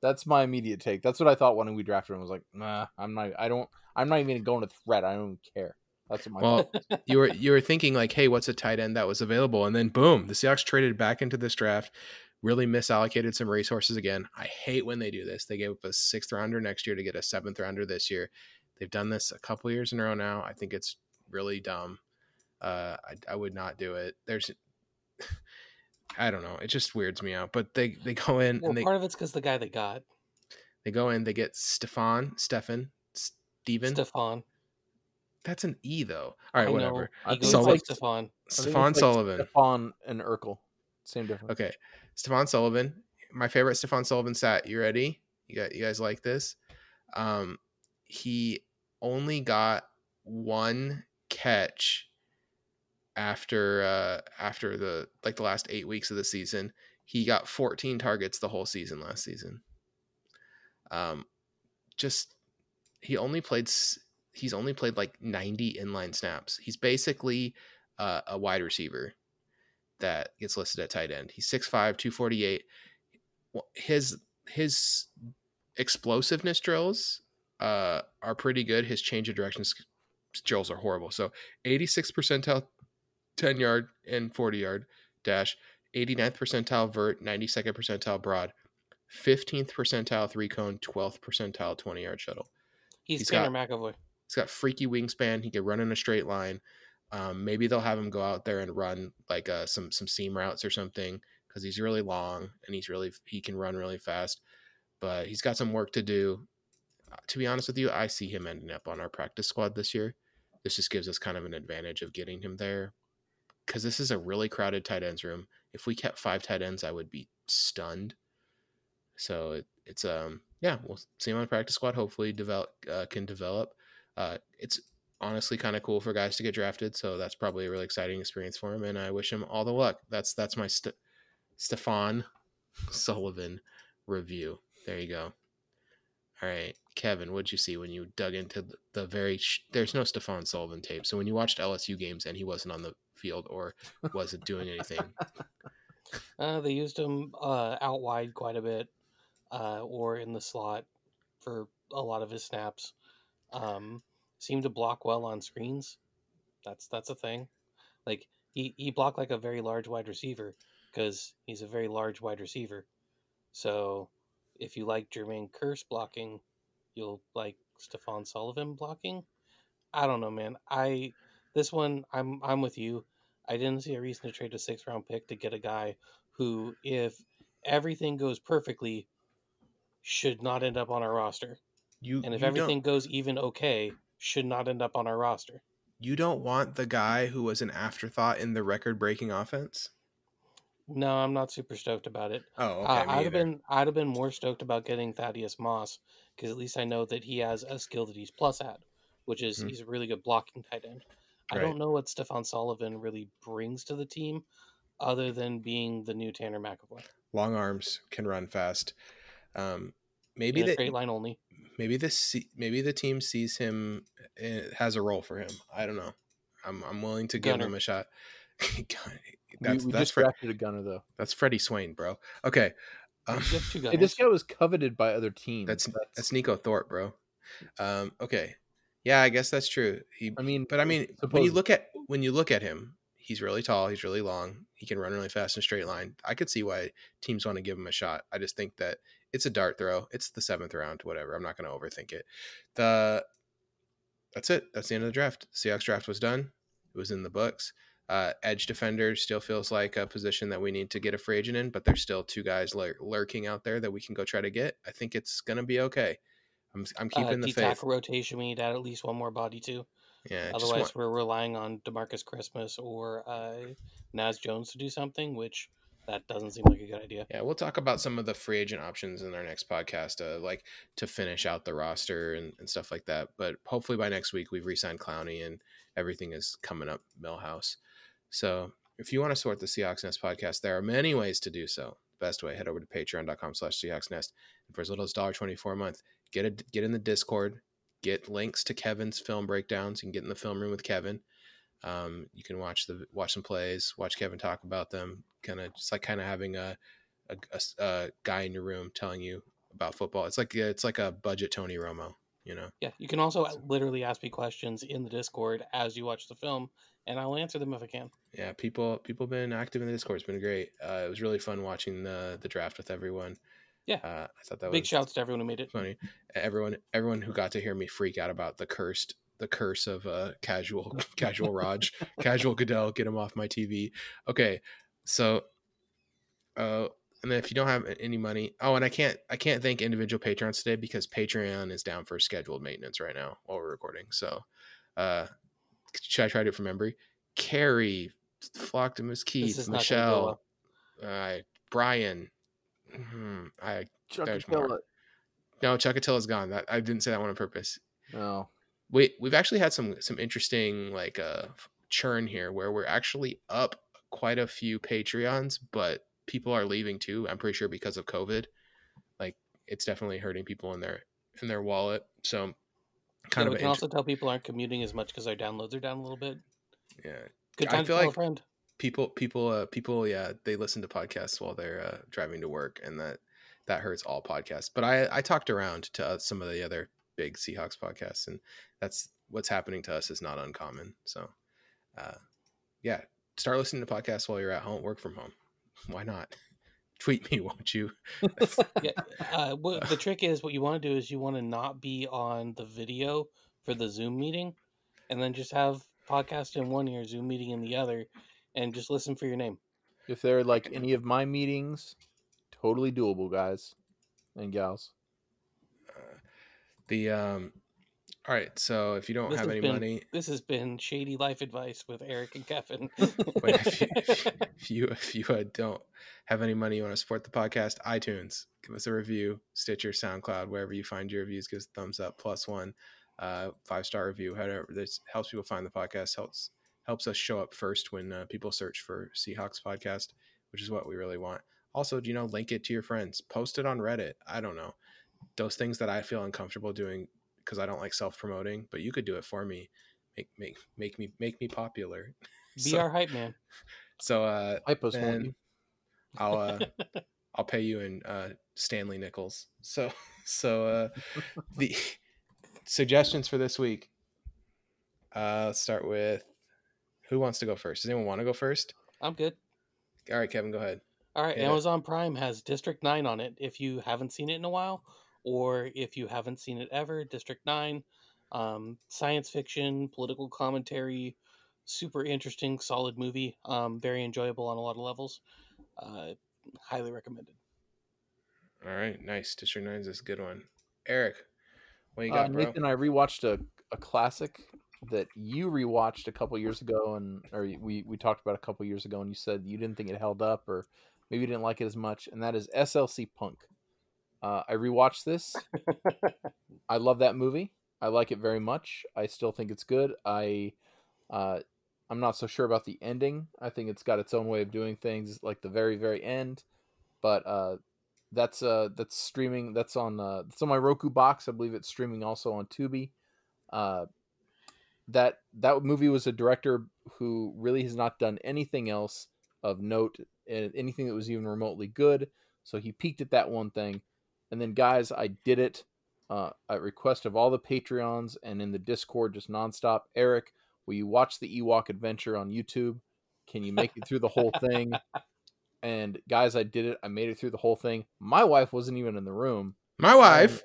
that's my immediate take. That's what I thought when we drafted him. I was like, nah, I'm not. I don't. I'm not even going to threat. I don't care. That's what my well, you were you were thinking like, hey, what's a tight end that was available? And then boom, the Seahawks traded back into this draft. Really misallocated some resources again. I hate when they do this. They gave up a sixth rounder next year to get a seventh rounder this year. They've done this a couple years in a row now. I think it's really dumb. Uh, I, I would not do it. There's, I don't know. It just weirds me out. But they they go in. Well, and they, part of it's because the guy they got. They go in. They get Stefan, Stefan, Steven, Stefan. That's an E though. All right, whatever. I think Sul- it's like Stefan. Stefan it's like Sullivan. Stefan and Urkel. Same difference. Okay. Stefan Sullivan, my favorite Stefan Sullivan stat. You ready? You got, you guys like this? Um, he only got one catch after uh, after the like the last eight weeks of the season. He got fourteen targets the whole season last season. Um, just he only played he's only played like ninety inline snaps. He's basically uh, a wide receiver that gets listed at tight end. He's six five, two forty-eight. His his explosiveness drills uh, are pretty good. His change of direction drills are horrible. So eighty-sixth percentile ten-yard and forty-yard dash, eighty-ninth percentile vert, ninety-second percentile broad, fifteenth percentile three-cone, twelfth percentile twenty-yard shuttle. He's, he's Tanner McAvoy. He's got freaky wingspan. He can run in a straight line. Um, maybe they'll have him go out there and run like uh, some some seam routes or something, because he's really long and he's really he can run really fast. But he's got some work to do. Uh, to be honest with you, I see him ending up on our practice squad this year. This just gives us kind of an advantage of getting him there, because this is a really crowded tight ends room. If we kept five tight ends, I would be stunned. So it, it's um yeah, we'll see him on the practice squad. Hopefully, develop uh, can develop. Uh, it's honestly kind of cool for guys to get drafted, so that's probably a really exciting experience for him. And I wish him all the luck. That's that's my St- Stefan Sullivan review. There you go. All right, Kevin, what'd you see when you dug into the, the very? Sh- There's no Stefan Sullivan tape. So when you watched L S U games and he wasn't on the field or wasn't doing anything, uh, they used him uh, out wide quite a bit, uh, or in the slot for a lot of his snaps. Um, seemed to block well on screens. That's that's a thing. Like he, he blocked like a very large wide receiver because he's a very large wide receiver. So if you like Jermaine Kearse blocking, you'll like Stefan Sullivan blocking. I don't know, man. I this one I'm I'm with you. I didn't see a reason to trade a sixth round pick to get a guy who, if everything goes perfectly, should not end up on our roster. You and if you everything don't. goes even okay, should not end up on our roster. You don't want the guy who was an afterthought in the record-breaking offense? No, I'm not super stoked about it. Oh, okay. Uh, I'd have been I'd have been more stoked about getting Thaddeus Moss because at least I know that he has a skill that he's plus at, which is mm-hmm. he's a really good blocking tight end. I right. don't know what Stefan Sullivan really brings to the team other than being the new Tanner McAvoy. Long arms, can run fast. Um, maybe the straight line only. Maybe this maybe the team sees him has a role for him. I don't know. I'm I'm willing to give Gunner. him a shot. That's, we, we that's just drafted Fre- a gunner though. That's Freddie Swain, bro. Okay, um, hey, this guy was coveted by other teams. That's that's, that's Nico Thorpe, bro. Um, okay, yeah, I guess that's true. He, I mean, but I mean, supposedly. when you look at when you look at him, he's really tall. He's really long. He can run really fast in a straight line. I could see why teams want to give him a shot. I just think that it's a dart throw. It's the seventh round, whatever. I'm not going to overthink it. The that's it. That's the end of the draft. Seahawks draft was done. It was in the books. Uh, edge defender still feels like a position that we need to get a free agent in, but there's still two guys lur- lurking out there that we can go try to get. I think it's going to be okay. I'm I'm keeping uh, the faith. D-tackle rotation, we need to add at least one more body too. Yeah. Otherwise, want... we're relying on DeMarcus Christmas or uh, Naz Jones to do something, which that doesn't seem like a good idea. Yeah, we'll talk about some of the free agent options in our next podcast, uh, like to finish out the roster and, and stuff like that. But hopefully by next week, we've re-signed Clowney and everything is coming up Millhouse. So if you want to support the Seahawks Nest podcast, there are many ways to do so. The best way, head over to patreon.com slash Seahawks Nest. And for as little as one dollar twenty-four a month, get a, get in the Discord, get links to Kevin's film breakdowns. You can get in the film room with Kevin. Um, you can watch the watch some plays, watch Kevin talk about them. Kind of just like kind of having a, a, a, a guy in your room telling you about football. It's like it's like a budget Tony Romo, you know? Yeah, you can also literally ask me questions in the Discord as you watch the film. And I'll answer them if I can. Yeah, people people been active in the Discord. It's been great. Uh, it was really fun watching the the draft with everyone. Yeah, uh, I thought that big was big shouts to everyone who made it. Funny, everyone everyone who got to hear me freak out about the cursed the curse of uh, casual casual Raj casual Goodell. Get him off my T V. Okay, so uh, and if you don't have any money, oh, and I can't I can't thank individual Patreons today because Patreon is down for scheduled maintenance right now while we're recording. So. uh Should I try to do from memory? Carrie, Flocktimus Keith, Michelle, uh, Brian. Hmm, I there's more. No, Chuckatilla's gone. That, I didn't say that one on purpose. No. Wait, we've actually had some some interesting like uh, churn here where we're actually up quite a few Patreons, but people are leaving too. I'm pretty sure because of COVID. Like it's definitely hurting people in their in their wallet. So. Kind yeah, of we can also tell people aren't commuting as much because our downloads are down a little bit. Yeah, good time I feel to tell like a friend. People, people, uh, people. Yeah, they listen to podcasts while they're uh, driving to work, and that that hurts all podcasts. But I, I talked around to uh, some of the other big Seahawks podcasts, and that's what's happening to us is not uncommon. So, uh, yeah, start listening to podcasts while you're at home, work from home. Why not? Tweet me, won't you? yeah, uh, well, the trick is what you want to do is you want to not be on the video for the Zoom meeting and then just have podcast in one ear, Zoom meeting in the other, and just listen for your name. If they're like any of my meetings, totally doable, guys and gals. Uh, the um, All right, so if you don't this have any been, money... This has been Shady Life Advice with Eric and Kevin. But if you, if you, if you uh, don't have any money, you want to support the podcast, iTunes, give us a review, Stitcher, SoundCloud, wherever you find your reviews, give us a thumbs up, plus one, uh, five-star review, however. This helps people find the podcast, helps helps us show up first when uh, people search for Seahawks podcast, which is what we really want. Also, do you know, link it to your friends, post it on Reddit. I don't know. Those things that I feel uncomfortable doing because I don't like self-promoting, but you could do it for me. Make make make me make me popular. Be so, our hype man. So uh, I post one. I'll uh, I'll pay you in uh, Stanley Nichols. So so uh, the suggestions for this week. Uh, let's start with who wants to go first. Does anyone want to go first? I'm good. All right, Kevin, go ahead. All right, yeah. Amazon Prime has District nine on it. If you haven't seen it in a while, or if you haven't seen it ever, District nine, um, science fiction, political commentary, super interesting, solid movie, um, very enjoyable on a lot of levels. Uh, highly recommended. All right, nice. District nine is a good one. Eric, what you got, uh, bro? Nathan and I rewatched a, a classic that you rewatched a couple years ago, and or we, we talked about a couple years ago, and you said you didn't think it held up, or maybe you didn't like it as much, and that is S L C Punk. Uh, I rewatched this. I love that movie. I like it very much. I still think it's good. I, uh, I'm not so sure about the ending. I think it's got its own way of doing things, like the very, very end. But uh, that's uh, that's streaming. That's on. Uh, that's on my Roku box. I believe it's streaming also on Tubi. Uh, that that movie was a director who really has not done anything else of note, and anything that was even remotely good. So he peaked at that one thing. And then, guys, I did it uh, at request of all the Patreons and in the Discord, just nonstop. Eric, will you watch the Ewok Adventure on YouTube? Can you make it through the whole thing? And, guys, I did it. I made it through the whole thing. My wife wasn't even in the room. My wife?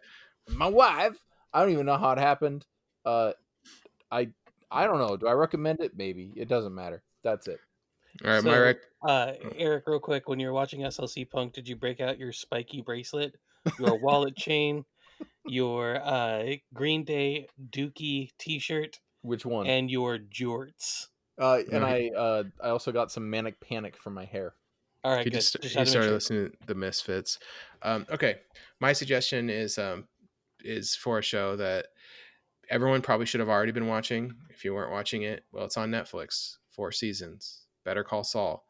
Um, my wife? I don't even know how it happened. Uh, I I don't know. Do I recommend it? Maybe. It doesn't matter. That's it. All right, so, my rec- uh, Eric, real quick, when you were watching S L C Punk, did you break out your spiky bracelet, your wallet chain, your uh, Green Day Dookie T-shirt? Which one? And your jorts. Uh, and I uh, I also got some Manic Panic for my hair. All right, he good. Just, just he started sure. listening to the Misfits. Um, okay, my suggestion is um, is for a show that everyone probably should have already been watching. If you weren't watching it, well, it's on Netflix. Four seasons. Better Call Saul.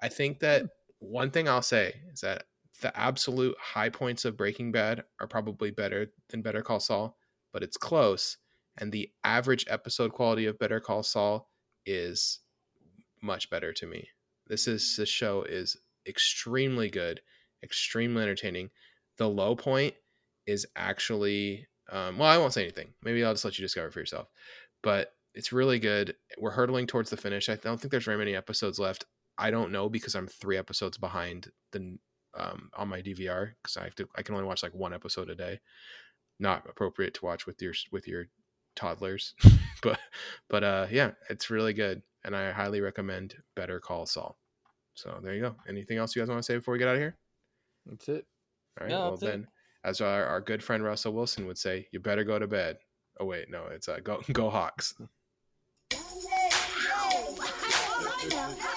I think that one thing I'll say is that the absolute high points of Breaking Bad are probably better than Better Call Saul, but it's close. And the average episode quality of Better Call Saul is much better to me. This is the show is extremely good, extremely entertaining. The low point is actually, um, well, I won't say anything. Maybe I'll just let you discover for yourself, but it's really good. We're hurtling towards the finish. I don't think there's very many episodes left. I don't know because I'm three episodes behind the um, on my D V R because I have to. I can only watch like one episode a day. Not appropriate to watch with your with your toddlers, but but uh, yeah, it's really good, and I highly recommend Better Call Saul. So there you go. Anything else you guys want to say before we get out of here? That's it. All right. No, well then, it. as our, our good friend Russell Wilson would say, you better go to bed. Oh wait, no, it's uh, go go Hawks. No, no, no.